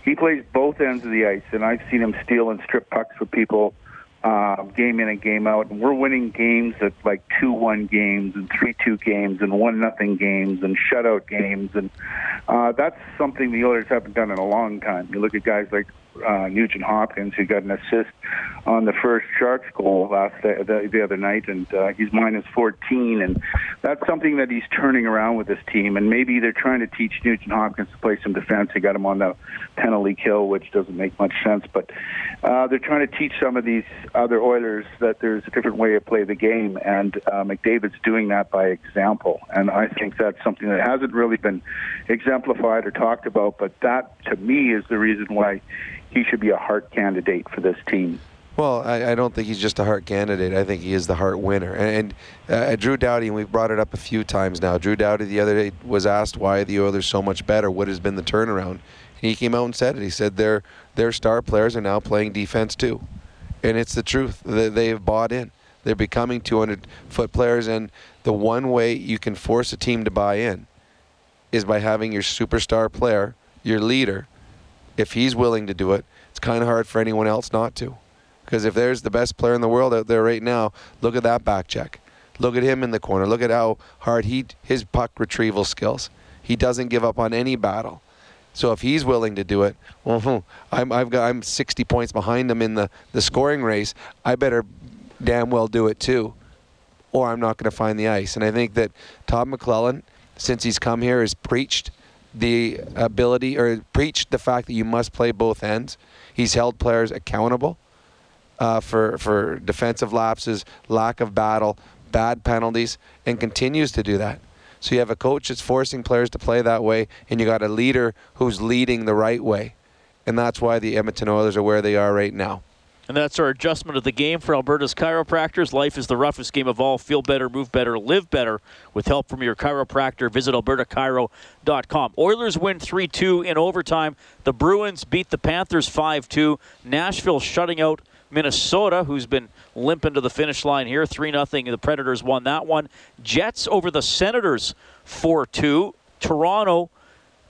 He plays both ends of the ice, and I've seen him steal and strip pucks for people Uh, game in and game out, and we're winning games at like two one games and three two games and one nothing games and shutout games, and uh, that's something the Oilers haven't done in a long time. You look at guys like uh, Nugent Hopkins, who got an assist on the first Sharks goal last the, the, the other night, and uh, he's minus fourteen, and that's something that he's turning around with this team, and maybe they're trying to teach Nugent Hopkins to play some defense. They got him on the penalty kill, which doesn't make much sense, but uh, they're trying to teach some of these other Oilers that there's a different way to play the game, and uh, McDavid's doing that by example, and I think that's something that hasn't really been exemplified or talked about, but that, to me, is the reason why he should be a heart candidate for this team. Well, I, I don't think he's just a heart candidate. I think he is the heart winner. And, and uh, Drew Doughty, and we've brought it up a few times now, Drew Doughty the other day was asked why the Oilers so much better, what has been the turnaround. And he came out and said it. He said their their star players are now playing defense too. And it's the truth. They have bought in. They're becoming two hundred foot players. And the one way you can force a team to buy in is by having your superstar player, your leader, if he's willing to do it. It's kind of hard for anyone else not to. Because if there's the best player in the world out there right now, look at that back check. Look at him in the corner. Look at how hard he his puck retrieval skills. He doesn't give up on any battle. So if he's willing to do it, well, I'm I've got I'm sixty points behind him in the, the scoring race. I better damn well do it too, or I'm not going to find the ice. And I think that Todd McLellan, since he's come here, has preached the ability or preached the fact that you must play both ends. He's held players accountable uh, for for defensive lapses, lack of battle, bad penalties, and continues to do that. So you have a coach that's forcing players to play that way, and you got a leader who's leading the right way. And that's why the Edmonton Oilers are where they are right now. And that's our adjustment of the game for Alberta's chiropractors. Life is the roughest game of all. Feel better, move better, live better with help from your chiropractor. Visit alberta chiro dot com. Oilers win three two in overtime. The Bruins beat the Panthers five two. Nashville shutting out Minnesota, who's been limping to the finish line here, three nothing. The Predators won that one. Jets over the Senators, four two. Toronto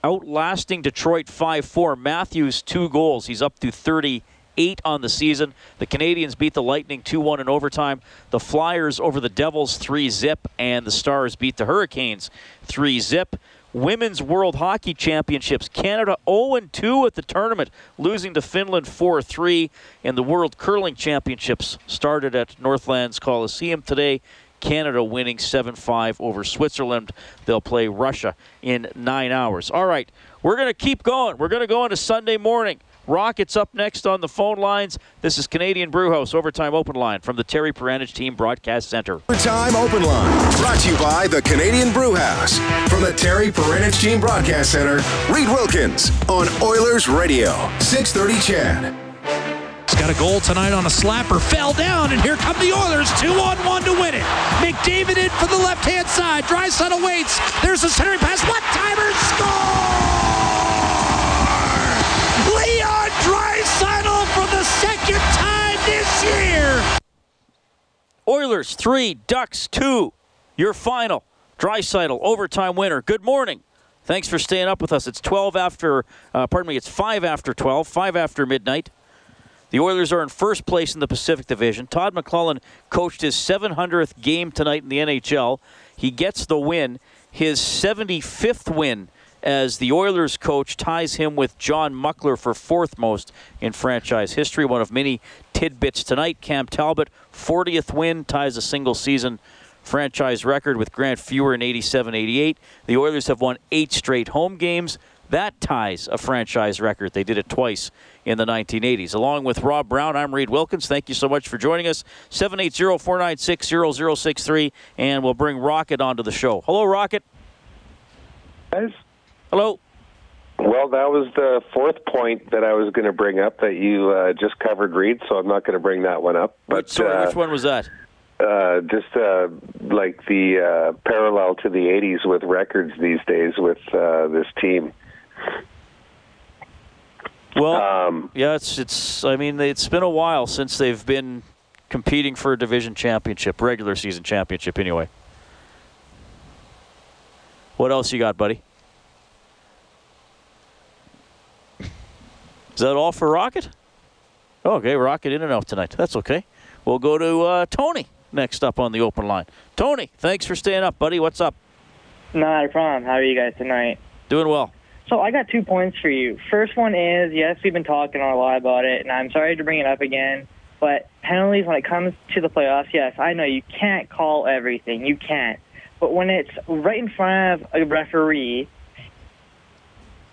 outlasting Detroit, five four. Matthews, two goals. He's up to thirty-eight on the season. The Canadians beat the Lightning, two one in overtime. The Flyers over the Devils, three zip. And the Stars beat the Hurricanes, three zip. Women's World Hockey Championships. Canada oh and two at the tournament, losing to Finland four three. And the World Curling Championships started at Northlands Coliseum today. Canada winning seven five over Switzerland. They'll play Russia in nine hours. All right, we're going to keep going. We're going to go into Sunday morning. Rockets up next on the phone lines. This is Canadian Brewhouse Overtime Open Line from the Terry Peranich Team Broadcast Center. Overtime Open Line, brought to you by the Canadian Brewhouse from the Terry Peranich Team Broadcast Center. Reed Wilkins on Oilers Radio, six thirty Chad. He's got a goal tonight on a slapper, fell down, and here come the Oilers, two on one to win it. McDavid in from the left-hand side, Draisaitl waits, there's the centering pass, one-timer, score! Draisaitl for the second time this year. Oilers three, Ducks two. Your final. Draisaitl overtime winner. Good morning. Thanks for staying up with us. It's twelve after. Uh, pardon me. It's five after twelve. Five after midnight. The Oilers are in first place in the Pacific Division. Todd McLellan coached his seven hundredth game tonight in the N H L. He gets the win. His seventy-fifth win as the Oilers coach ties him with John Muckler for fourth most in franchise history. One of many tidbits tonight, Cam Talbot, fortieth win, ties a single-season franchise record with Grant Fuhr in eighty-seven eighty-eight. The Oilers have won eight straight home games. That ties a franchise record. They did it twice in the nineteen eighties. Along with Rob Brown, I'm Reed Wilkins. Thank you so much for joining us. seven eight zero, four nine six, zero zero six three, and we'll bring Rocket onto the show. Hello, Rocket. Guys. Hello. Well, that was the fourth point that I was going to bring up that you uh, just covered, Reed, so I'm not going to bring that one up. But which, sorry, uh, which one was that? Uh, just uh, like the uh, parallel to the eighties with records these days with uh, this team. Well, um, yeah, it's it's. I mean, it's been a while since they've been competing for a division championship, regular season championship, anyway. What else you got, buddy? Is that all for Rocket? Okay, Rocket in and out tonight. That's okay. We'll go to uh, Tony next up on the open line. Tony, thanks for staying up, buddy. What's up? Not a problem. How are you guys tonight? Doing well. So I got two points for you. First one is, yes, we've been talking a lot about it, and I'm sorry to bring it up again, but penalties when it comes to the playoffs, yes, I know you can't call everything. You can't. But when it's right in front of a referee,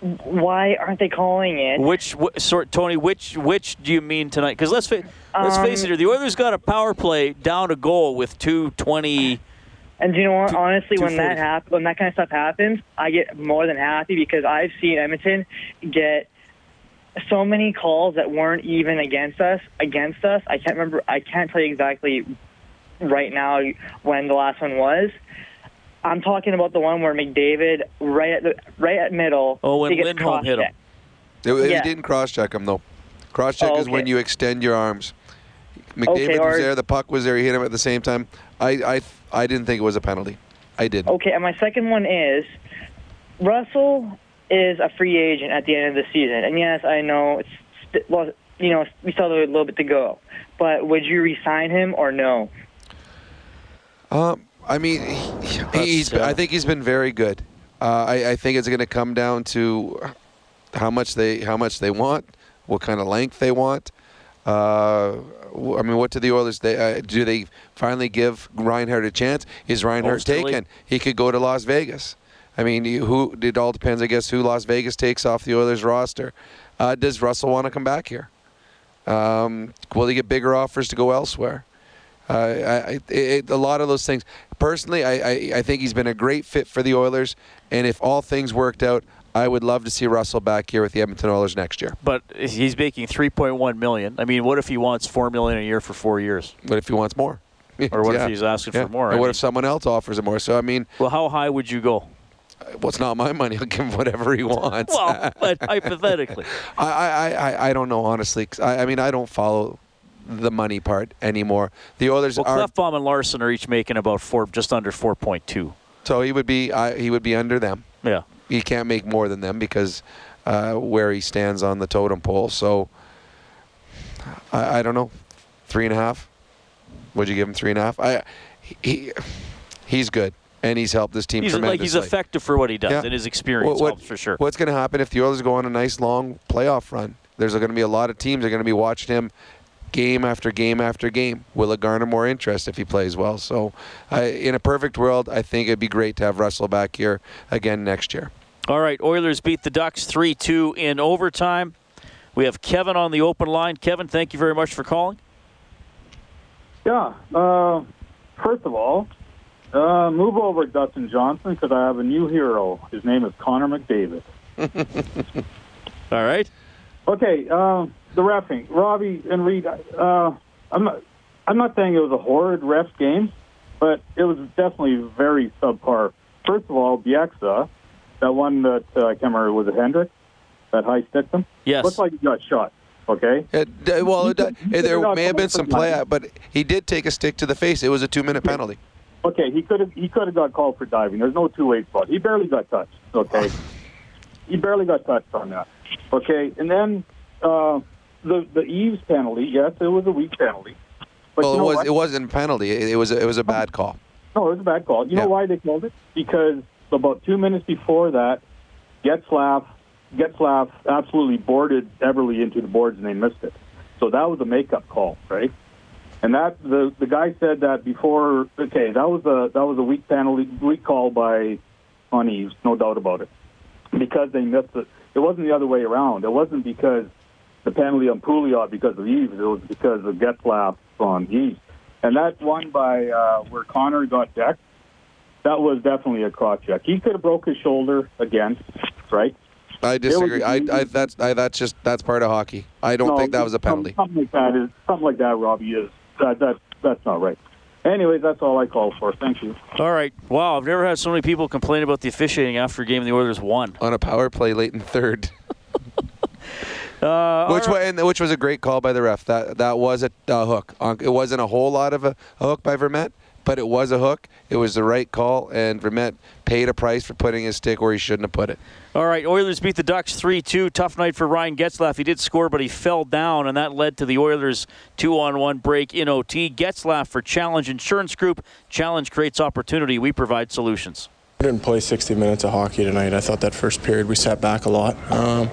why aren't they calling it? Which wh- sort, Tony? Which which do you mean tonight? Because let's fa- let's um, face it here, the Oilers got a power play down a goal with two twenty. And do you know what? Two, Honestly, when that hap- when that kind of stuff happens, I get more than happy because I've seen Edmonton get so many calls that weren't even against us. Against us, I can't remember. I can't tell you exactly right now when the last one was. I'm talking about the one where McDavid, right at the right at middle. Oh, when Lindholm hit him. It, it yeah. didn't cross-check him, though. Cross-check oh, okay. is when you extend your arms. McDavid okay, was there. The puck was there. He hit him at the same time. I, I, I didn't think it was a penalty. I did. Okay, and my second one is Russell is a free agent at the end of the season. And, yes, I know it's st- well, you know, we still have a little bit to go. But would you re-sign him or no? Um. I mean, he, he's. I think he's been very good. Uh, I, I think it's going to come down to how much they how much they want, what kind of length they want. Uh, I mean, what do the Oilers? They, uh, do they finally give Reinhardt a chance? Is Reinhardt Most taken? Delete. He could go to Las Vegas. I mean, who? It all depends, I guess, who Las Vegas takes off the Oilers roster. Uh, does Russell want to come back here? Um, will he get bigger offers to go elsewhere? Uh, I, it, it, a lot of those things. Personally, I, I, I think he's been a great fit for the Oilers, and if all things worked out, I would love to see Russell back here with the Edmonton Oilers next year. But he's making three point one million dollars. I mean, what if he wants four million dollars a year for four years? What if he wants more? Or what yeah. if he's asking yeah. for more? Or I what mean. if someone else offers him more? So I mean, well, how high would you go? Well, it's not my money. I'll give him whatever he wants. Well, but hypothetically. I, I, I, I don't know, honestly. I, I mean, I don't follow the money part anymore. The Oilers well, are. Clefbaum and Larson are each making about four, just under four point two. So he would be, uh, he would be under them. Yeah. He can't make more than them because uh, where he stands on the totem pole. So I, I don't know, three and a half. Would you give him three and a half? I, he, he's good and he's helped this team he's tremendously. Like he's effective for what he does yeah. and his experience what, helps what, for sure. What's going to happen if the Oilers go on a nice long playoff run? There's going to be a lot of teams that are going to be watching him. Game after game after game. Will it garner more interest if he plays well? So uh, in a perfect world, I think it'd be great to have Russell back here again next year. All right, Oilers beat the Ducks three two in overtime. We have Kevin on the open line. Kevin, thank you very much for calling. Yeah, uh, first of all, uh, move over Dustin Johnson because I have a new hero. His name is Connor McDavid. All right. Okay, uh, the refing, Robbie and Reed. Uh, I'm not, I'm not saying it was a horrid ref game, but it was definitely very subpar. First of all, Bieksa, that one that uh, I can't remember, was it Hendrick? That high stick him? Yes. Looks like he got shot. Okay. It, well, it, it, there may have been some play out, but he did take a stick to the face. It was a two-minute penalty. Okay, he could have he could have got called for diving. There's no two-way spot. He barely got touched. Okay. He barely got touched on that. Okay, and then uh, the the Eves penalty. Yes, it was a weak penalty. But well, you know it was what? it wasn't a penalty. It, it was a, it was a bad call. No, it was a bad call. You yeah. know why they called it? Because about two minutes before that, Getzlaf Getzlaf absolutely boarded Everly into the boards and they missed it. So that was a makeup call, right? And that the the guy said that before. Okay, that was a that was a weak penalty, weak call by on Eves, no doubt about it, because they missed it. It wasn't the other way around. It wasn't because the penalty on Pouliot because of Eves. It was because of Getzlaf on Eves. And that one by uh, where Connor got decked, that was definitely a cross check. He could have broke his shoulder again, right? I disagree. I, I that's I, that's just that's part of hockey. I don't no, think that was a penalty. Something like that is something like that, Robbie, is that that that's not right. Anyways, that's all I called for. Thank you. All right. Wow, I've never had so many people complain about the officiating after a game the Oilers won. On a power play late in third. Uh, which, right. was, which was a great call by the ref. That that was a, a hook. It wasn't a whole lot of a, a hook by Vermette, but it was a hook. It was the right call, and Vermette paid a price for putting his stick where he shouldn't have put it. All right, Oilers beat the Ducks three two. Tough night for Ryan Getzlaff. He did score, but he fell down, and that led to the Oilers' two on one break in O T. Getzlaff for Challenge Insurance Group. Challenge creates opportunity. We provide solutions. We didn't play sixty minutes of hockey tonight. I thought that first period we sat back a lot, um,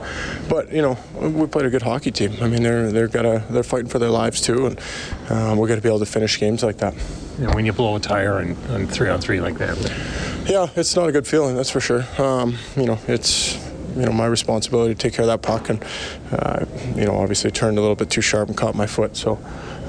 but you know we played a good hockey team. I mean they're they're gotta they're fighting for their lives too, and um, we're gonna be able to finish games like that. Yeah, when you blow a tire and, and three on three like that. Yeah, it's not a good feeling, that's for sure. Um, you know it's you know my responsibility to take care of that puck, and uh, you know obviously turned a little bit too sharp and caught my foot. So.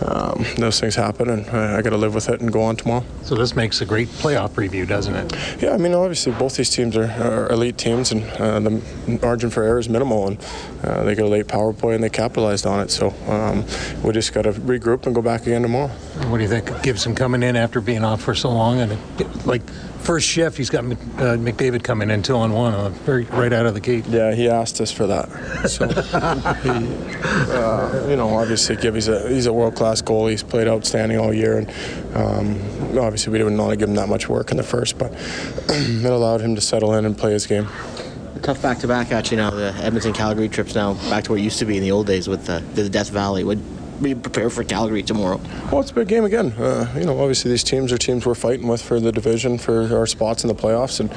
Um, those things happen, and I, I got to live with it and go on tomorrow. So this makes a great playoff preview, doesn't it? Yeah, I mean, obviously both these teams are, are elite teams, and uh, the margin for error is minimal, and uh, they got a late power play, and they capitalized on it. So um, we just got to regroup and go back again tomorrow. What do you think, Gibson coming in after being off for so long, and it, like? First shift, he's got uh, McDavid coming in two on one, uh, very, right out of the gate. Yeah, he asked us for that. So, he, uh, you know, obviously, Gib, he's a he's a world-class goalie. He's played outstanding all year, and um, obviously, we didn't want to give him that much work in the first, but it allowed him to settle in and play his game. Tough back-to-back, actually. Now the Edmonton-Calgary trip's now back to where it used to be in the old days with the, the Death Valley. Would, We prepare for Calgary tomorrow. Well, it's a big game again. Uh, you know, obviously these teams are teams we're fighting with for the division, for our spots in the playoffs, and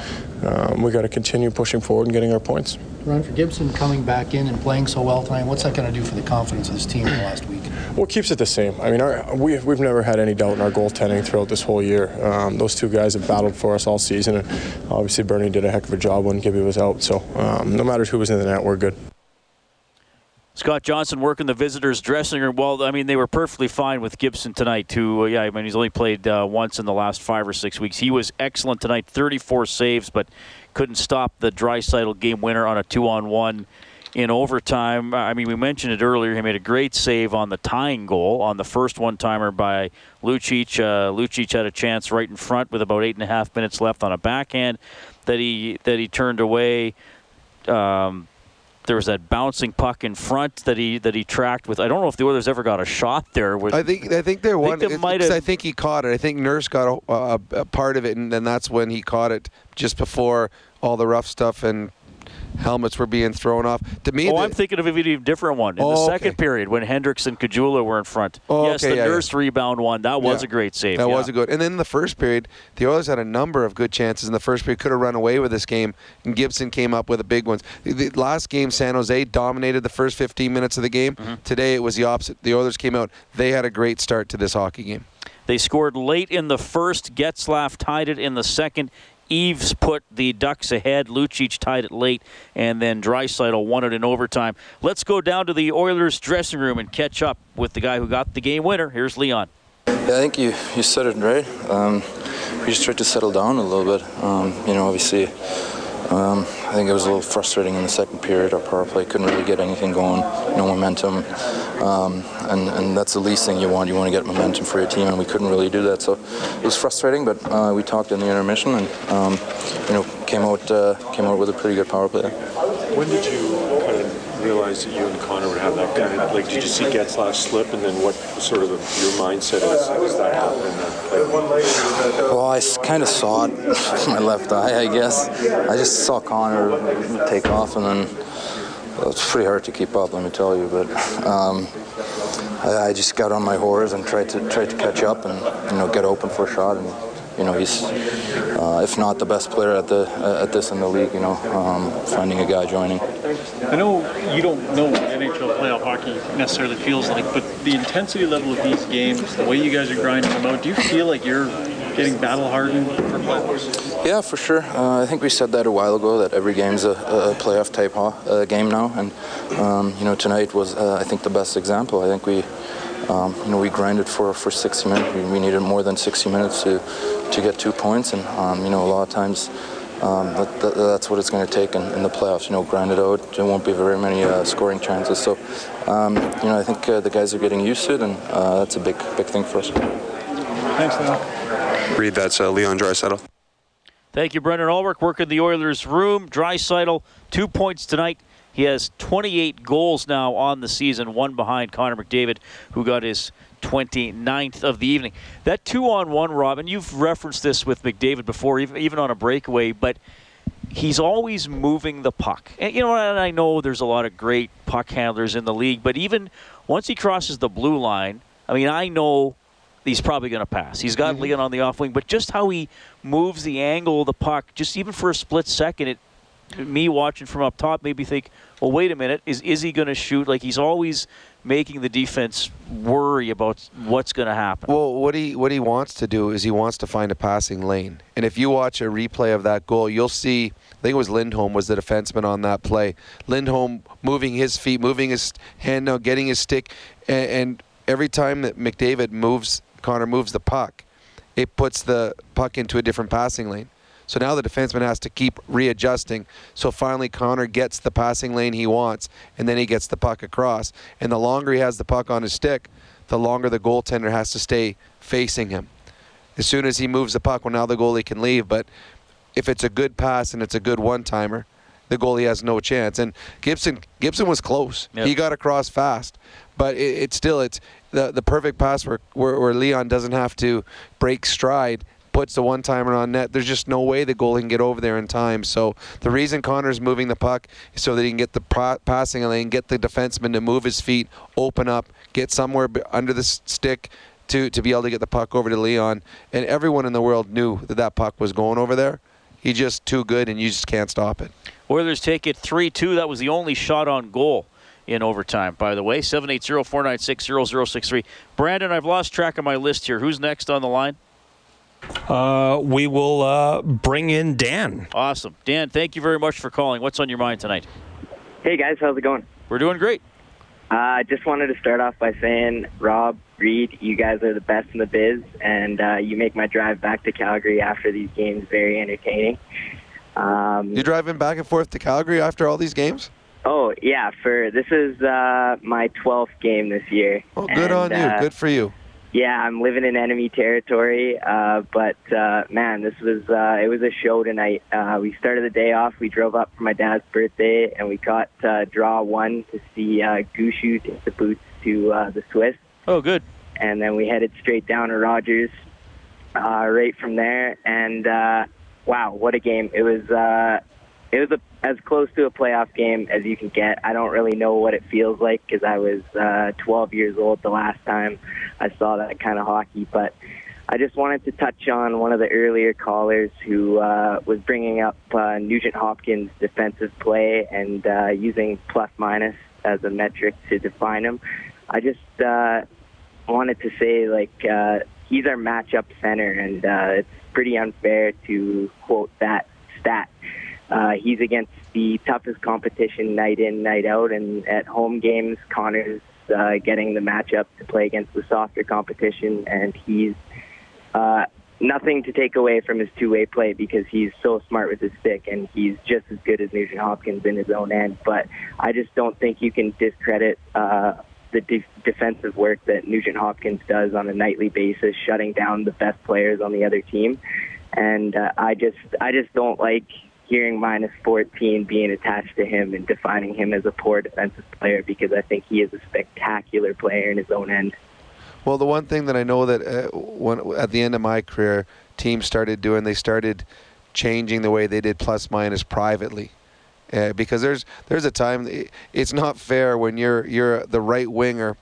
um, we got to continue pushing forward and getting our points. Ron, for Gibson coming back in and playing so well tonight, what's that going to do for the confidence of this team in the last week? Well, it keeps it the same. I mean, our, we, we've never had any doubt in our goaltending throughout this whole year. Um, those two guys have battled for us all season, and obviously Bernie did a heck of a job when Gibby was out. So um, no matter who was in the net, we're good. Scott Johnson working the visitors' dressing room. Well, I mean, they were perfectly fine with Gibson tonight, too. Yeah, I mean, he's only played uh, once in the last five or six weeks. He was excellent tonight, thirty-four saves, but couldn't stop the Draisaitl game winner on a two on one in overtime. I mean, we mentioned it earlier. He made a great save on the tying goal on the first one-timer by Lucic. Uh, Lucic had a chance right in front with about eight and a half minutes left on a backhand that he that he turned away. Um, There was that bouncing puck in front that he that he tracked with. I don't know if the Oilers ever got a shot there. With, I think I think there was. I think he caught it. I think Nurse got a, a, a part of it, and then that's when he caught it just before all the rough stuff and helmets were being thrown off. To me, oh, the, I'm thinking of an even different one in oh, the second okay. period when Hendricks and Kajula were in front. Oh, yes, okay, the yeah, Nurse yeah. rebound one. That was yeah, a great save. That yeah. was a good. And then in the first period, the Oilers had a number of good chances in the first period. Could have run away with this game, and Gibson came up with the big ones. The, the last game, San Jose dominated the first fifteen minutes of the game. Mm-hmm. Today it was the opposite. The Oilers came out. They had a great start to this hockey game. They scored late in the first. Getzlaff tied it in the second. Eves put the Ducks ahead. Lucic tied it late, and then Draisaitl won it in overtime. Let's go down to the Oilers' dressing room and catch up with the guy who got the game winner. Here's Leon. Yeah, I think you, you said it right. Um, we just tried to settle down a little bit. Um, you know, obviously, um, I think it was a little frustrating in the second period. Our power play couldn't really get anything going, no momentum. Um, and, and that's the least thing you want. You want to get momentum for your team, and we couldn't really do that. So it was frustrating, but uh, we talked in the intermission, and um, you know, came out uh, came out with a pretty good power play. When did you kind of realize that you and Connor would have that kind of, like, did you see Getzlaff slip, and then what sort of your mindset is, is that happening? Well, I kind of saw it with my left eye, I guess. I just saw Connor take off, and then. It's pretty hard to keep up, let me tell you. But um, I, I just got on my horse and tried to tried to catch up and you know get open for a shot. And you know he's, uh, if not the best player at the uh, at this in the league. You know, um, finding a guy joining. I know you don't know what N H L playoff hockey necessarily feels like, but the intensity level of these games, the way you guys are grinding them out, do you feel like you're getting battle-hardened for playoffs? Yeah, for sure. Uh, I think we said that a while ago, that every game's a, a playoff-type ho- uh, game now, and um, you know tonight was, uh, I think, the best example. I think we, um, you know, we grinded for for sixty minutes. We, we needed more than sixty minutes to to get two points, and um, you know, a lot of times. Um, that, that, that's what it's going to take in, in the playoffs. You know, grind it out. There won't be very many uh, scoring chances. So, um, you know, I think uh, the guys are getting used to it, and uh, that's a big, big thing for us. Thanks, Leon. Reed, that's uh, Leon Draisaitl. Thank you, Brendan Ulrich, working the Oilers' room. Draisaitl, two points tonight. He has twenty-eight goals now on the season, one behind Connor McDavid, who got his twenty-ninth of the evening. That two-on-one, Robin, you've referenced this with McDavid before, even on a breakaway, but he's always moving the puck. And, you know, and I know there's a lot of great puck handlers in the league, but even once he crosses the blue line, I mean, I know he's probably going to pass. He's got mm-hmm. Leon on the off wing, but just how he moves the angle of the puck, just even for a split second, it me watching from up top maybe think, well, wait a minute, is is he going to shoot? Like, he's always making the defense worry about what's going to happen. Well, what he what he wants to do is he wants to find a passing lane. And if you watch a replay of that goal, you'll see, I think it was Lindholm was the defenseman on that play. Lindholm moving his feet, moving his hand now, getting his stick. And, and every time that McDavid moves, Connor moves the puck, it puts the puck into a different passing lane. So now the defenseman has to keep readjusting. So finally Connor gets the passing lane he wants, and then he gets the puck across. And the longer he has the puck on his stick, the longer the goaltender has to stay facing him. As soon as he moves the puck, well, now the goalie can leave. But if it's a good pass and it's a good one-timer, the goalie has no chance. And Gibson Gibson was close. Yep. He got across fast. But it, it still, it's the, the perfect pass where, where, where Leon doesn't have to break stride, puts the one-timer on net. There's just no way the goalie can get over there in time. So the reason Connor's moving the puck is so that he can get the pa- passing lane, get the defenseman to move his feet, open up, get somewhere under the stick to, to be able to get the puck over to Leon. And everyone in the world knew that that puck was going over there. He's just too good, and you just can't stop it. Oilers take it three two. That was the only shot on goal in overtime, by the way. seven eight zero, four nine six, zero zero six three. Brandon, I've lost track of my list here. Who's next on the line? Uh, we will uh, bring in Dan. Awesome. Dan, thank you very much for calling. What's on your mind tonight? Hey, guys. How's it going? We're doing great. I uh, just wanted to start off by saying, Rob, Reed, you guys are the best in the biz, and uh, you make my drive back to Calgary after these games very entertaining. Um, You're driving back and forth to Calgary after all these games? Oh, yeah. For this is uh, my twelfth game this year. Oh, good and, on you. Uh, good for you. Yeah, I'm living in enemy territory, uh, but, uh, man, this was, uh, it was a show tonight. Uh, we started the day off. We drove up for my dad's birthday, and we got uh, draw one to see uh, Gushue take the boots to uh, the Swiss. Oh, good. And then we headed straight down to Rogers uh, right from there, and, uh, wow, what a game. It was uh, it was a, as close to a playoff game as you can get. I don't really know what it feels like because I was uh, twelve years old the last time I saw that kind of hockey, but I just wanted to touch on one of the earlier callers who uh, was bringing up uh, Nugent Hopkins' defensive play and uh, using plus-minus as a metric to define him. I just uh, wanted to say, like, uh, he's our matchup center, and uh, it's pretty unfair to quote that stat. Uh, he's against the toughest competition night in, night out, and at home games, Connor's Uh, getting the matchup to play against the softer competition, and he's uh, nothing to take away from his two-way play because he's so smart with his stick, and he's just as good as Nugent Hopkins in his own end. But I just don't think you can discredit uh, the de- defensive work that Nugent Hopkins does on a nightly basis, shutting down the best players on the other team. And uh, I just, I just don't like hearing minus fourteen being attached to him and defining him as a poor defensive player because I think he is a spectacular player in his own end. Well, the one thing that I know that uh, when, at the end of my career, teams started doing, they started changing the way they did plus minus privately. Uh, because there's there's a time, it's not fair when you're you're the right winger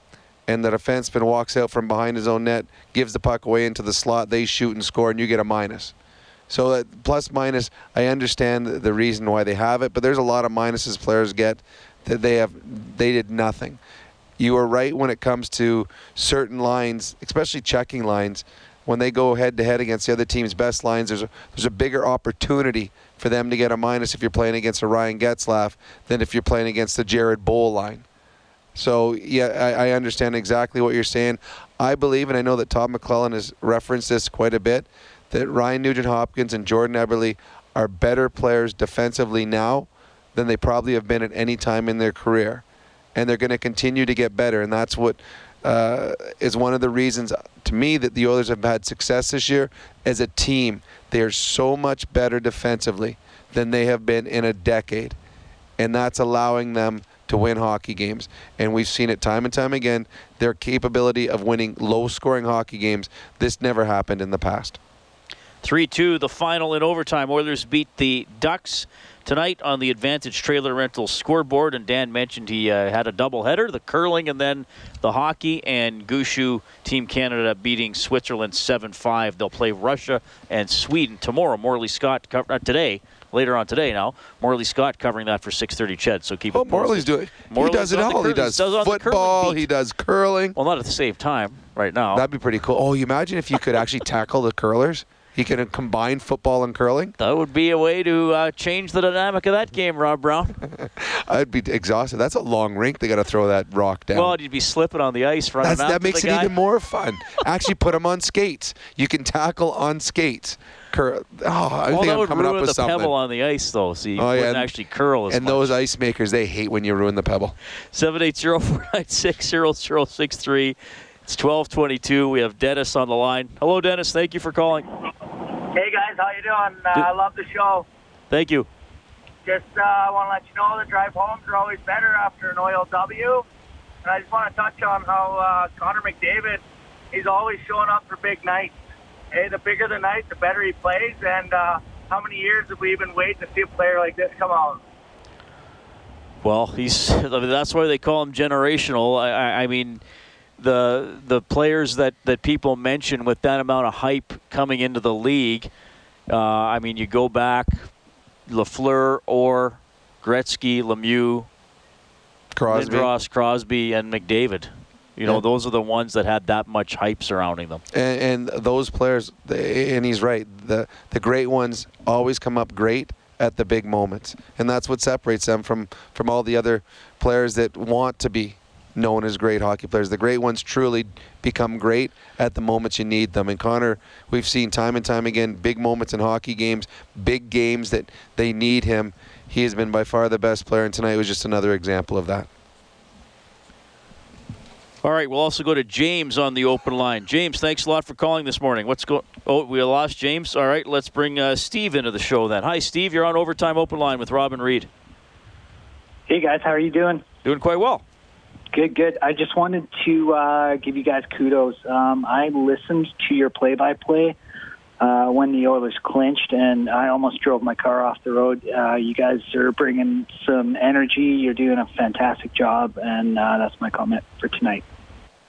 and the defenseman walks out from behind his own net, gives the puck away into the slot, they shoot and score, and you get a minus. So that plus minus, I understand the reason why they have it, but there's a lot of minuses players get that they have. They did nothing. You are right when it comes to certain lines, especially checking lines. When they go head to head against the other team's best lines, there's a, there's a bigger opportunity for them to get a minus if you're playing against a Ryan Getzlaff than if you're playing against the Jared Bohl line. So yeah, I, I understand exactly what you're saying. I believe, and I know that Todd McLellan has referenced this quite a bit, that Ryan Nugent-Hopkins and Jordan Eberle are better players defensively now than they probably have been at any time in their career. And they're going to continue to get better. And that's what uh, is one of the reasons, to me, that the Oilers have had success this year as a team. They are so much better defensively than they have been in a decade. And that's allowing them to win hockey games. And we've seen it time and time again, their capability of winning low-scoring hockey games. This never happened in the past. three two, the final in overtime. Oilers beat the Ducks tonight on the Advantage Trailer Rental scoreboard. And Dan mentioned he uh, had a doubleheader, the curling and then the hockey. And Gushue, Team Canada, beating Switzerland seven five. They'll play Russia and Sweden tomorrow. Morley Scott, uh, today, later on today now, Morley Scott covering that for six thirty C H E D. So keep it posted. Oh, Morley's doing Morley's He does it all. He does, does football. He does curling. Well, not at the same time right now. That'd be pretty cool. Oh, you imagine if you could actually tackle the curlers? He can combine football and curling? That would be a way to uh, change the dynamic of that game, Rob Brown. I'd be exhausted. That's a long rink. They got to throw that rock down. Well, you'd be slipping on the ice running That's, out. That makes it guy. even more fun. Actually, put them on skates. You can tackle on skates. Cur- oh, I well, think that I'm would coming ruin up with the something. Pebble on the ice, though, so you oh, yeah. wouldn't actually curl as and much. Those ice makers, they hate when you ruin the pebble. seven eight zero, four nine six, zero zero six three. It's twelve twenty-two. We have Dennis on the line. Hello, Dennis. Thank you for calling. Hey, guys. How you doing? Uh, I love the show. Thank you. Just uh, want to let you know the drive homes are always better after an O I L W. And I just want to touch on how uh, Connor McDavid, he's always showing up for big nights. Hey, the bigger the night, the better he plays. And uh, how many years have we been waiting to see a player like this come out? Well, he's. I mean, that's why they call him generational. I, I, I mean... the the players that, that people mention with that amount of hype coming into the league, uh, I mean, you go back, Lafleur, Orr, Gretzky, Lemieux, Crosby. Lindros, Crosby, and McDavid. You know, yeah. Those are the ones that had that much hype surrounding them. And, and those players, they, and he's right, the, the great ones always come up great at the big moments. And that's what separates them from, from all the other players that want to be known as great hockey players. The great ones truly become great at the moments you need them. And Connor, we've seen time and time again, big moments in hockey games, big games that they need him. He has been by far the best player, and tonight was just another example of that. All right, we'll also go to James on the open line. James, thanks a lot for calling this morning. What's going? Oh, we lost James. All right, let's bring uh, Steve into the show then. Hi, Steve. You're on Overtime Open Line with Robin Reed. Hey, guys. How are you doing? Doing quite well. Good, good. I just wanted to uh, give you guys kudos. Um, I listened to your play-by-play uh, when the Oilers clinched, and I almost drove my car off the road. Uh, you guys are bringing some energy. You're doing a fantastic job, and uh, that's my comment for tonight.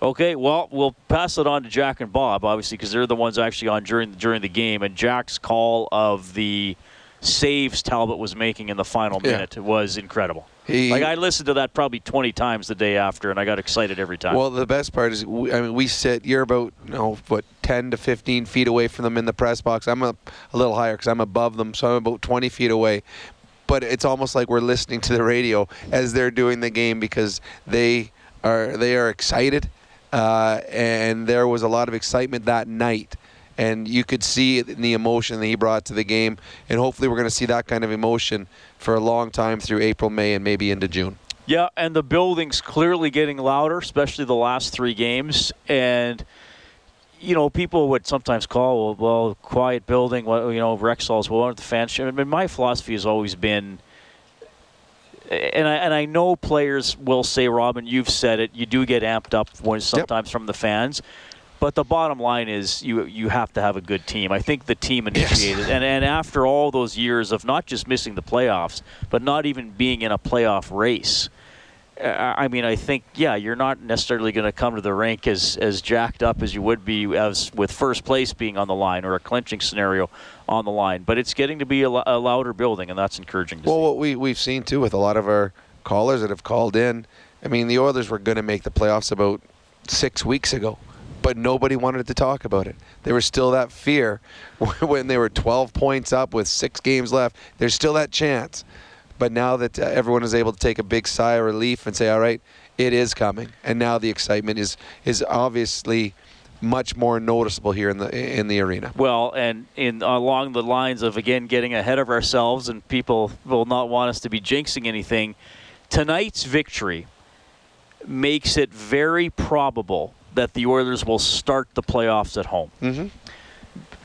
Okay, well, we'll pass it on to Jack and Bob, obviously, because they're the ones actually on during, during the game, and Jack's call of the saves Talbot was making in the final minute yeah. was incredible. He, like, I listened to that probably twenty times the day after, and I got excited every time. Well, the best part is, we, I mean, we sit, you're about, you know, what, ten to fifteen feet away from them in the press box. I'm a, a little higher because I'm above them, so I'm about twenty feet away. But it's almost like we're listening to the radio as they're doing the game because they are they are excited, uh, and there was a lot of excitement that night. And you could see it in the emotion that he brought to the game. And hopefully we're going to see that kind of emotion for a long time through April, May, and maybe into June. Yeah, and the building's clearly getting louder, especially the last three games. And, you know, people would sometimes call, well, well quiet building, well, you know, Rexall's, well, aren't the fans? I mean, my philosophy has always been, and I, and I know players will say, Robin, you've said it, you do get amped up when sometimes yep. from the fans. But the bottom line is you you have to have a good team. I think the team initiated. Yes. And, and after all those years of not just missing the playoffs, but not even being in a playoff race, uh, I mean, I think, yeah, you're not necessarily going to come to the rink as, as jacked up as you would be as with first place being on the line or a clinching scenario on the line. But it's getting to be a, a louder building, and that's encouraging to well, see. Well, what we, we've seen, too, with a lot of our callers that have called in, I mean, the Oilers were going to make the playoffs about six weeks ago. But nobody wanted to talk about it. There was still that fear when they were twelve points up with six games left. There's still that chance. But now that everyone is able to take a big sigh of relief and say, all right, it is coming. And now the excitement is is obviously much more noticeable here in the in the arena. Well, and in along the lines of, again, getting ahead of ourselves, and people will not want us to be jinxing anything, tonight's victory makes it very probable that the Oilers will start the playoffs at home. Mm-hmm.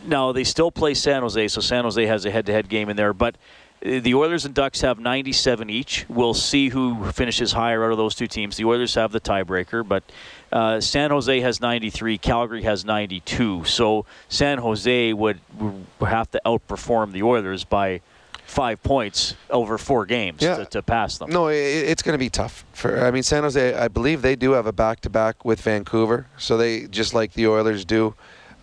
Now, they still play San Jose, so San Jose has a head-to-head game in there, but the Oilers and Ducks have ninety-seven each. We'll see who finishes higher out of those two teams. The Oilers have the tiebreaker, but uh, San Jose has ninety-three, Calgary has ninety-two, so San Jose would, would have to outperform the Oilers by five points over four games yeah. to, to pass them. No, it, it's going to be tough. For I mean, San Jose, I believe they do have a back-to-back with Vancouver, so they, just like the Oilers do.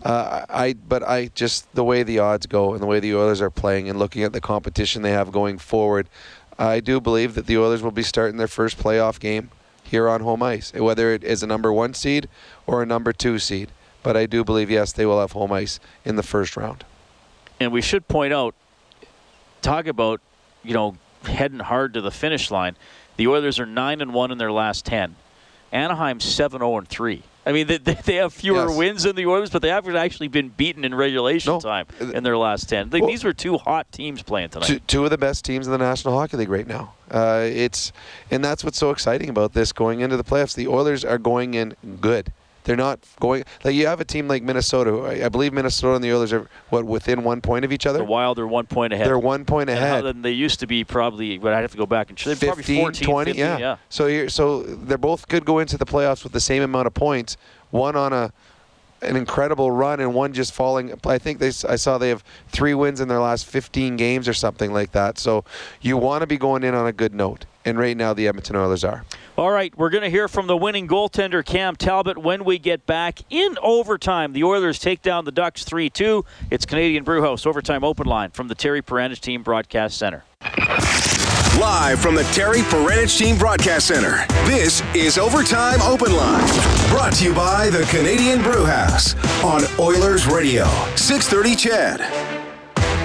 Uh, I but I just the way the odds go and the way the Oilers are playing and looking at the competition they have going forward, I do believe that the Oilers will be starting their first playoff game here on home ice, whether it is a number one seed or a number two seed. But I do believe, yes, they will have home ice in the first round. And we should point out, talk about, you know, heading hard to the finish line. The Oilers are nine and one in their last ten. Anaheim's seven zero and three. I mean, they, they have fewer yes. wins than the Oilers, but they haven't actually been beaten in regulation no. time in their last ten. Well, these were two hot teams playing tonight. Two, two of the best teams in the National Hockey League right now. Uh, it's and that's what's so exciting about this going into the playoffs. The Oilers are going in good. They're not going like you have a team like Minnesota. I, I believe Minnesota and the Oilers are what within one point of each other. The Wild are one point ahead. They're one point and ahead. Than they used to be probably, but I'd have to go back and show. They're probably fourteen, twenty, fifteen, yeah. yeah. So you're, so they're both could go into the playoffs with the same amount of points. One on a an incredible run and one just falling. I think they I saw they have three wins in their last fifteen games or something like that. So you want to be going in on a good note. And right now, the Edmonton Oilers are. All right, we're going to hear from the winning goaltender, Cam Talbot, when we get back. In overtime, the Oilers take down the Ducks three two. It's Canadian Brewhouse Overtime Open Line from the Terry Perenich Team Broadcast Center. Live from the Terry Perenich Team Broadcast Center, this is Overtime Open Line. Brought to you by the Canadian Brewhouse on Oilers Radio, six thirty C H E D.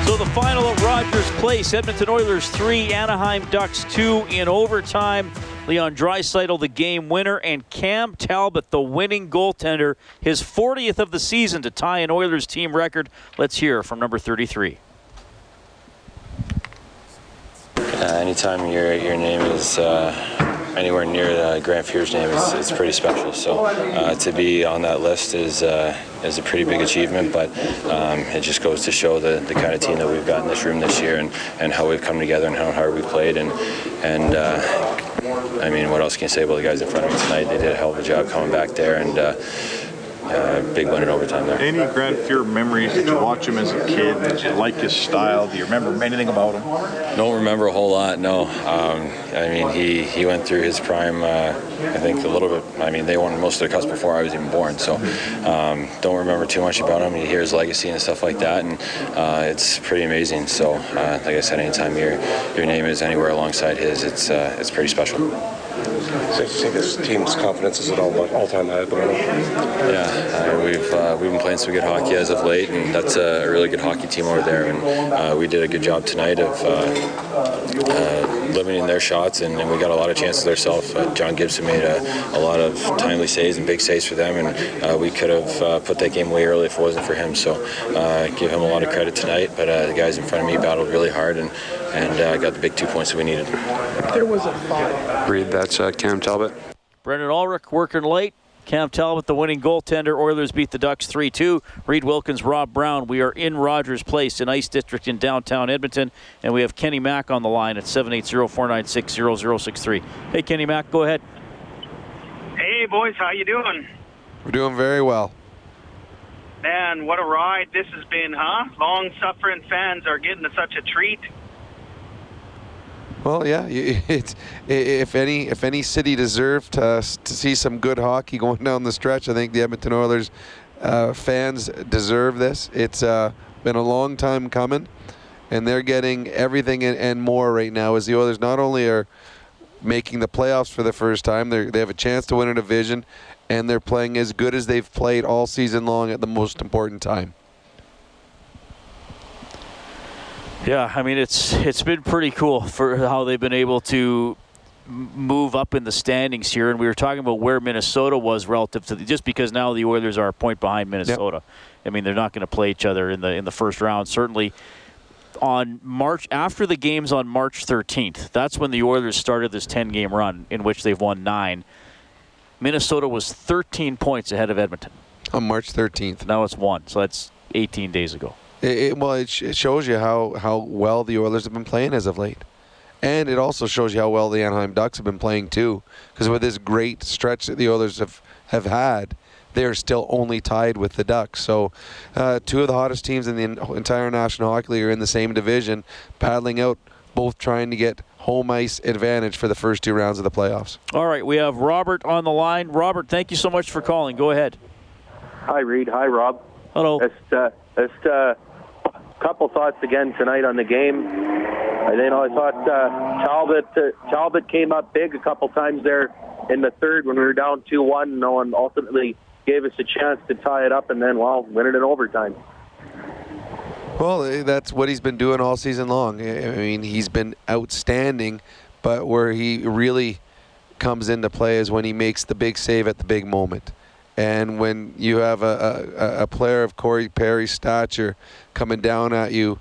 So the final at Rogers Place, Edmonton Oilers three, Anaheim Ducks two in overtime. Leon Draisaitl, the game winner, and Cam Talbot, the winning goaltender, his fortieth of the season to tie an Oilers team record. Let's hear from number thirty-three. Uh, anytime your your name is uh, anywhere near uh, Grant Fuhr's name, it's, it's pretty special. So uh, to be on that list is... Uh, It's a pretty big achievement, but um, it just goes to show the, the kind of team that we've got in this room this year, and, and how we've come together and how hard we've played. And and uh, I mean, what else can you say about the guys in front of me tonight? They did a hell of a job coming back there, and uh, uh, big win in overtime there. Any Grant Fuhr memories? Did you watch him as a kid? Did you like his style? Do you remember anything about him? Don't remember a whole lot, no. Um, I mean, he, he went through his prime, uh, I think a little bit. I mean, they won most of the cups before I was even born, so um, don't remember too much about him. You hear his legacy and stuff like that, and uh, it's pretty amazing. So, uh, like I said, anytime your your name is anywhere alongside his, it's uh, it's pretty special. So you think this team's confidence is at all all-time high? Yeah, uh, we've uh, we've been playing some good hockey as of late, and that's a really good hockey team over there. And uh, we did a good job tonight of uh, uh, limiting their shots, and, and we got a lot of chances ourselves. Uh, John Gibson made a, a lot of timely saves and big saves for them, and uh, we could have uh, put that game away early if it wasn't for him. So uh, give him a lot of credit tonight. But uh, the guys in front of me battled really hard, and and uh, got the big two points that we needed. There was a thought. Read that's uh, Cam Talbot. Brendan Ulrich working late. Cam Talbot, the winning goaltender. Oilers beat the Ducks three two. Reed Wilkins, Rob Brown. We are in Rogers Place in Ice District in downtown Edmonton, and we have Kenny Mack on the line at seven eight zero, four nine six, zero zero six three. Hey, Kenny Mack, go ahead. Hey, boys, how you doing? We're doing very well. Man, what a ride this has been, huh? Long-suffering fans are getting such a treat. Well, yeah. It's, if any, if any city deserved uh, to see some good hockey going down the stretch, I think the Edmonton Oilers uh, fans deserve this. It's uh, been a long time coming, and they're getting everything and, and more right now. As the Oilers not only are making the playoffs for the first time, they they have a chance to win a division, and they're playing as good as they've played all season long at the most important time. Yeah, I mean, it's it's been pretty cool for how they've been able to move up in the standings here, and we were talking about where Minnesota was relative to the, just because now the Oilers are a point behind Minnesota. Yep. I mean, they're not going to play each other in the in the first round. Certainly, on March after the games on March thirteenth, that's when the Oilers started this ten-game run in which they've won nine. Minnesota was thirteen points ahead of Edmonton on March thirteenth. Now it's one, so that's eighteen days ago. It, it, well, it, sh- it shows you how, how well the Oilers have been playing as of late. And it also shows you how well the Anaheim Ducks have been playing, too. Because with this great stretch that the Oilers have, have had, they're still only tied with the Ducks. So uh, two of the hottest teams in the entire National Hockey League are in the same division, paddling out, both trying to get home ice advantage for the first two rounds of the playoffs. All right, we have Robert on the line. Robert, thank you so much for calling. Go ahead. Hi, Reed. Hi, Rob. Hello. Just a uh, just, uh, couple thoughts again tonight on the game. And then I thought uh, Talbot uh, Talbot came up big a couple times there in the third when we were down two one. No one ultimately gave us a chance to tie it up, and then, well, win it in overtime. Well, that's what he's been doing all season long. I mean, he's been outstanding, but where he really comes into play is when he makes the big save at the big moment. And when you have a, a, a player of Corey Perry's stature coming down at you,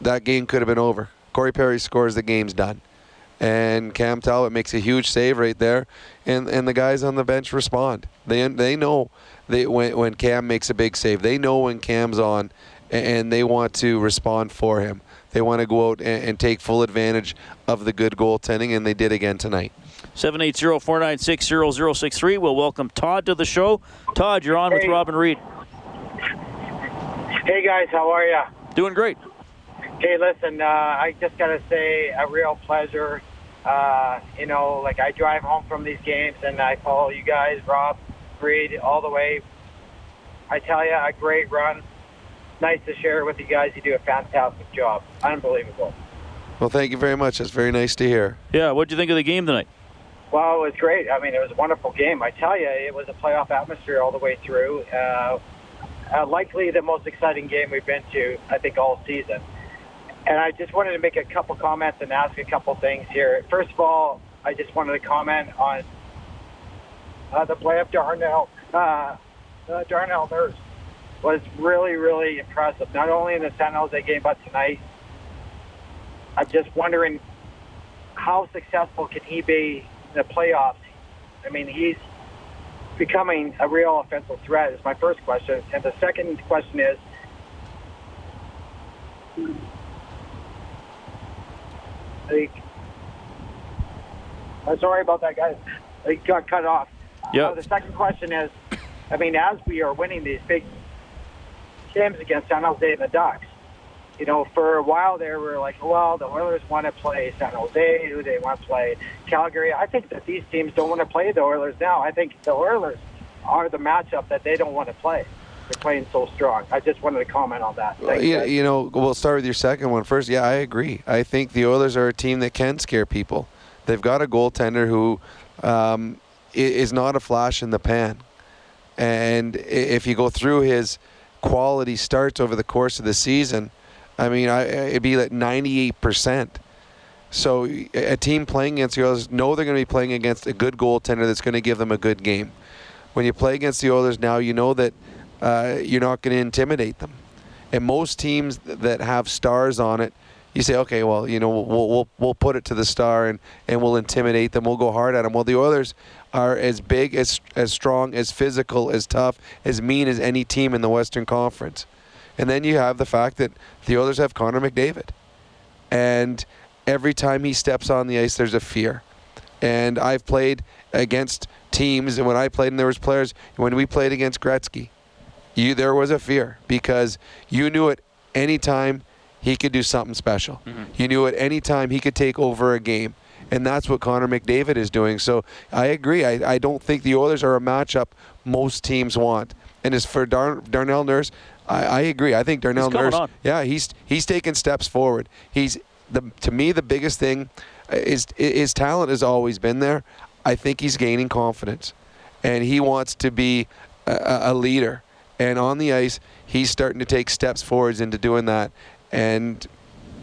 that game could have been over. Corey Perry scores, the game's done. And Cam Talbot makes a huge save right there, and, and the guys on the bench respond. They they know they when, when Cam makes a big save. They know when Cam's on, and they want to respond for him. They want to go out and, and take full advantage of the good goaltending, and they did again tonight. seven eight zero, four nine six, zero zero six three. We'll welcome Todd to the show. Todd, you're on hey. with Rob and Reed. Hey, guys. How are you? Doing great. Hey, listen, uh, I just got to say a real pleasure. Uh, you know, like I drive home from these games and I follow you guys, Rob, Reed, all the way. I tell you, a great run. Nice to share it with you guys. You do a fantastic job. Unbelievable. Well, thank you very much. That's very nice to hear. Yeah, what did you think of the game tonight? Well, it was great. I mean, it was a wonderful game. I tell you, it was a playoff atmosphere all the way through. Uh, uh, likely the most exciting game we've been to, I think, all season. And I just wanted to make a couple comments and ask a couple things here. First of all, I just wanted to comment on uh, the play of Darnell. Uh, uh, Darnell Nurse was really, really impressive, not only in the San Jose game, but tonight. I'm just wondering how successful can he be in the playoffs? I mean, he's becoming a real offensive threat is my first question. And the second question is, I'm sorry about that, guys. It got cut off. Yep. Uh, the second question is, I mean, as we are winning these big games against San Jose and the Ducks, you know, for a while there we were like, well, the Oilers want to play San Jose. Who they want to play? Calgary. I think that these teams don't want to play the Oilers now. I think the Oilers are the matchup that they don't want to play. They're playing so strong. I just wanted to comment on that. Thanks, yeah, guys. You know, we'll start with your second one first. Yeah, I agree. I think the Oilers are a team that can scare people. They've got a goaltender who um, is not a flash in the pan. And if you go through his quality starts over the course of the season, I mean, I, it'd be like ninety-eight percent. So a team playing against the Oilers know they're going to be playing against a good goaltender that's going to give them a good game. When you play against the Oilers now, you know that Uh, you're not going to intimidate them. And most teams that have stars on it, you say, okay, well, you know, we'll we'll, we'll put it to the star and, and we'll intimidate them. We'll go hard at them. Well, the Oilers are as big, as as strong, as physical, as tough, as mean as any team in the Western Conference. And then you have the fact that the Oilers have Connor McDavid. And every time he steps on the ice, there's a fear. And I've played against teams, and when I played and there was players, when we played against Gretzky, You, there was a fear because you knew at any time he could do something special. Mm-hmm. You knew at any time he could take over a game, and that's what Connor McDavid is doing. So I agree. I, I don't think the Oilers are a matchup most teams want. And as for Dar- Darnell Nurse, I, I agree. I think Darnell Nurse, on. yeah, he's he's taking steps forward. He's the to me the biggest thing is his talent has always been there. I think he's gaining confidence, and he wants to be a, a leader. And on the ice, he's starting to take steps forwards into doing that. And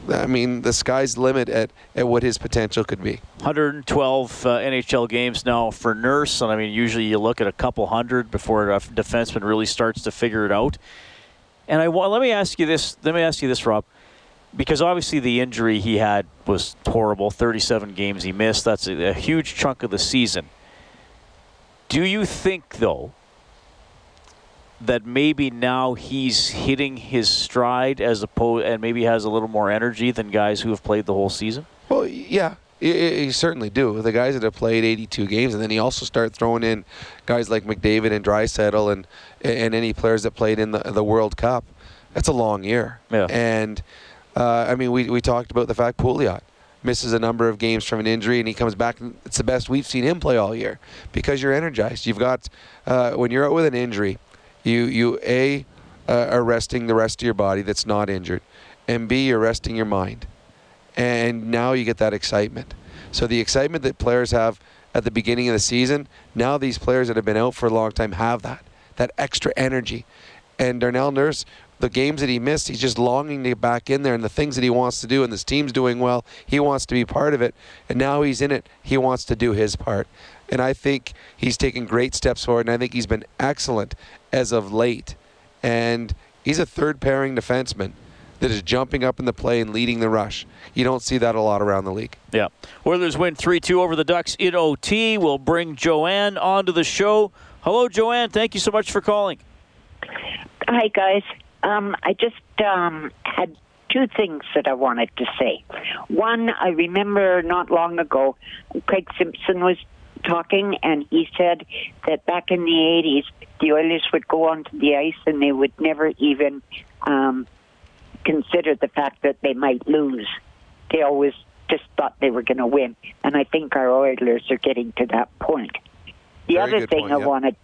I mean, the sky's the limit at, at what his potential could be. one hundred twelve uh, N H L games now for Nurse, and I mean, usually you look at a couple hundred before a defenseman really starts to figure it out. And I let me ask you this. Let me ask you this, Rob, because obviously the injury he had was horrible. thirty-seven games he missed. That's a, a huge chunk of the season. Do you think, though, that maybe now he's hitting his stride as opposed, and maybe has a little more energy than guys who have played the whole season? Well, yeah, you certainly do. The guys that have played eighty-two games, and then you also start throwing in guys like McDavid and Draisaitl and and any players that played in the the World Cup. That's a long year. Yeah. And uh, I mean, we we talked about the fact Pouliot misses a number of games from an injury, and he comes back, and it's the best we've seen him play all year because you're energized. You've got uh, when you're out with an injury. You, you A, uh, are resting the rest of your body that's not injured, and B, you're resting your mind. And now you get that excitement. So the excitement that players have at the beginning of the season, now these players that have been out for a long time have that, that extra energy. And Darnell Nurse, the games that he missed, he's just longing to get back in there, and the things that he wants to do, and this team's doing well, he wants to be part of it. And now he's in it, he wants to do his part. And I think he's taken great steps forward, and I think he's been excellent as of late. And he's a third-pairing defenseman that is jumping up in the play and leading the rush. You don't see that a lot around the league. Yeah. Oilers win three two over the Ducks in O T. We'll bring Joanne onto the show. Hello, Joanne. Thank you so much for calling. Hi, guys. Um, I just um, had two things that I wanted to say. One, I remember not long ago, Craig Simpson was talking, and he said that back in the eighties, the Oilers would go onto the ice and they would never even um, consider the fact that they might lose. They always just thought they were going to win, and I think our Oilers are getting to that point. The Very other thing point, I yeah. wanted,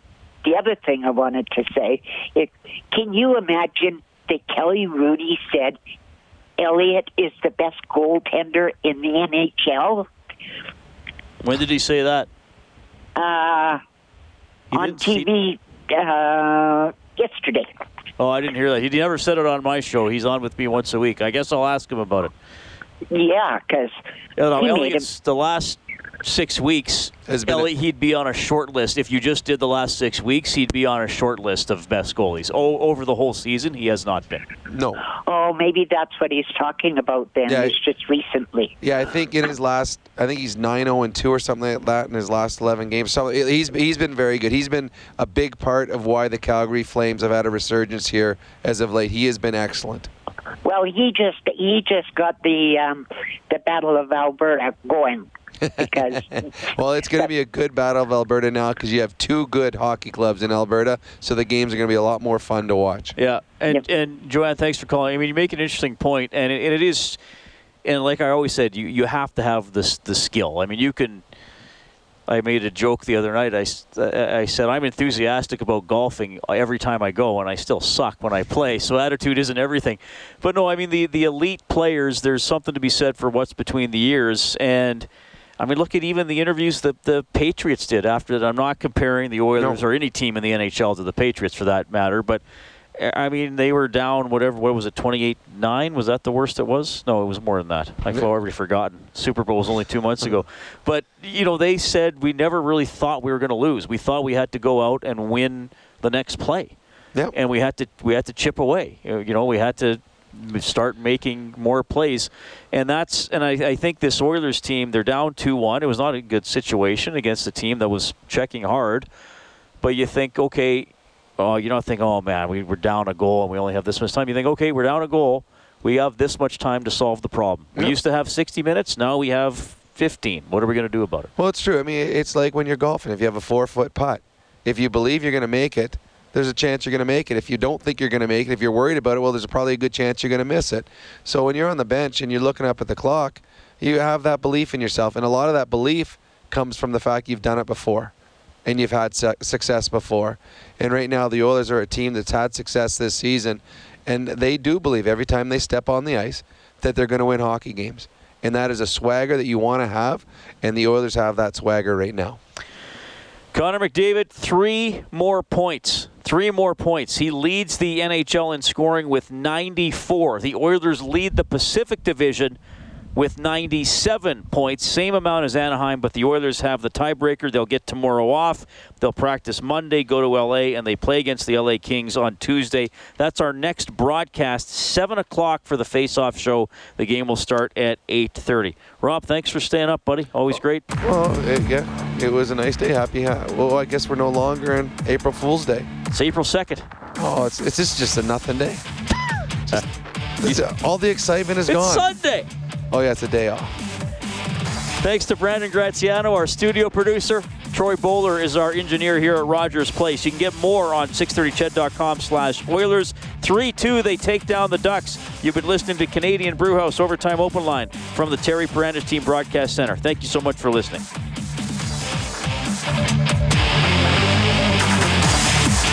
the other thing I wanted to say is, can you imagine that Kelly Rudy said Elliott is the best goaltender in the N H L? When did he say that? Uh, on T V see... uh, yesterday. Oh, I didn't hear that. He never said it on my show. He's on with me once a week. I guess I'll ask him about it. Yeah, because you know, Elliott's the last six weeks. Elliott, a... he'd be on a short list. If you just did the last six weeks, he'd be on a short list of best goalies. Oh, over the whole season, he has not been. No. Oh, maybe that's what he's talking about then. Yeah, it's just recently. Yeah, I think in his last, I think he's nine oh and two or something like that in his last eleven games. So he's he's been very good. He's been a big part of why the Calgary Flames have had a resurgence here as of late. He has been excellent. Well, he just he just got the um, the Battle of Alberta going. Because well, it's going to be a good Battle of Alberta now because you have two good hockey clubs in Alberta, so the games are going to be a lot more fun to watch. Yeah, and yep. and Joanne, thanks for calling. I mean, you make an interesting point, and it, and it is, and like I always said, you, you have to have this the skill. I mean, you can. I made a joke the other night. I, I said, I'm enthusiastic about golfing every time I go, and I still suck when I play, so attitude isn't everything. But no, I mean, the, the elite players, there's something to be said for what's between the ears. And, I mean, look at even the interviews that the Patriots did after that. I'm not comparing the Oilers no. or any team in the N H L to the Patriots for that matter, but, I mean, they were down whatever, what was it, twenty-eight nine? Was that the worst it was? No, it was more than that. I've already forgotten. Super Bowl was only two months ago. But, you know, they said we never really thought we were going to lose. We thought we had to go out and win the next play. Yep. And we had to we had to chip away. You know, we had to start making more plays. And that's and I, I think this Oilers team, they're down two one. It was not a good situation against a team that was checking hard. But you think, okay, Oh, you don't think, oh, man, we, we're down a goal and we only have this much time. You think, okay, we're down a goal. We have this much time to solve the problem. We yep. used to have sixty minutes. Now we have fifteen. What are we going to do about it? Well, it's true. I mean, it's like when you're golfing. If you have a four-foot putt, if you believe you're going to make it, there's a chance you're going to make it. If you don't think you're going to make it, if you're worried about it, well, there's probably a good chance you're going to miss it. So when you're on the bench and you're looking up at the clock, you have that belief in yourself. And a lot of that belief comes from the fact you've done it before. And you've had su- success before. And right now the Oilers are a team that's had success this season. And they do believe every time they step on the ice that they're going to win hockey games. And that is a swagger that you want to have. And the Oilers have that swagger right now. Connor McDavid, three more points Three more points. He leads the N H L in scoring with ninety-four. The Oilers lead the Pacific Division with ninety-seven points. Same amount as Anaheim, but the Oilers have the tiebreaker. They'll get tomorrow off. They'll practice Monday, go to L A, and they play against the L A Kings on Tuesday. That's our next broadcast, seven o'clock for the face-off show. The game will start at eight thirty. Rob, thanks for staying up, buddy. Always great. Well, it, yeah, it was a nice day. Happy. Ha- well, I guess we're no longer in April Fool's Day. It's April second. Oh, it's, it's just, just a nothing day. Just, this, all the excitement is it's gone. It's Sunday. Oh, yeah, it's a day off. Thanks to Brandon Graziano, our studio producer. Troy Bowler is our engineer here at Rogers Place. You can get more on six thirty ched dot com slash Oilers. three two, they take down the Ducks. You've been listening to Canadian Brewhouse Overtime Open Line from the Terry Peranich Team Broadcast Center. Thank you so much for listening.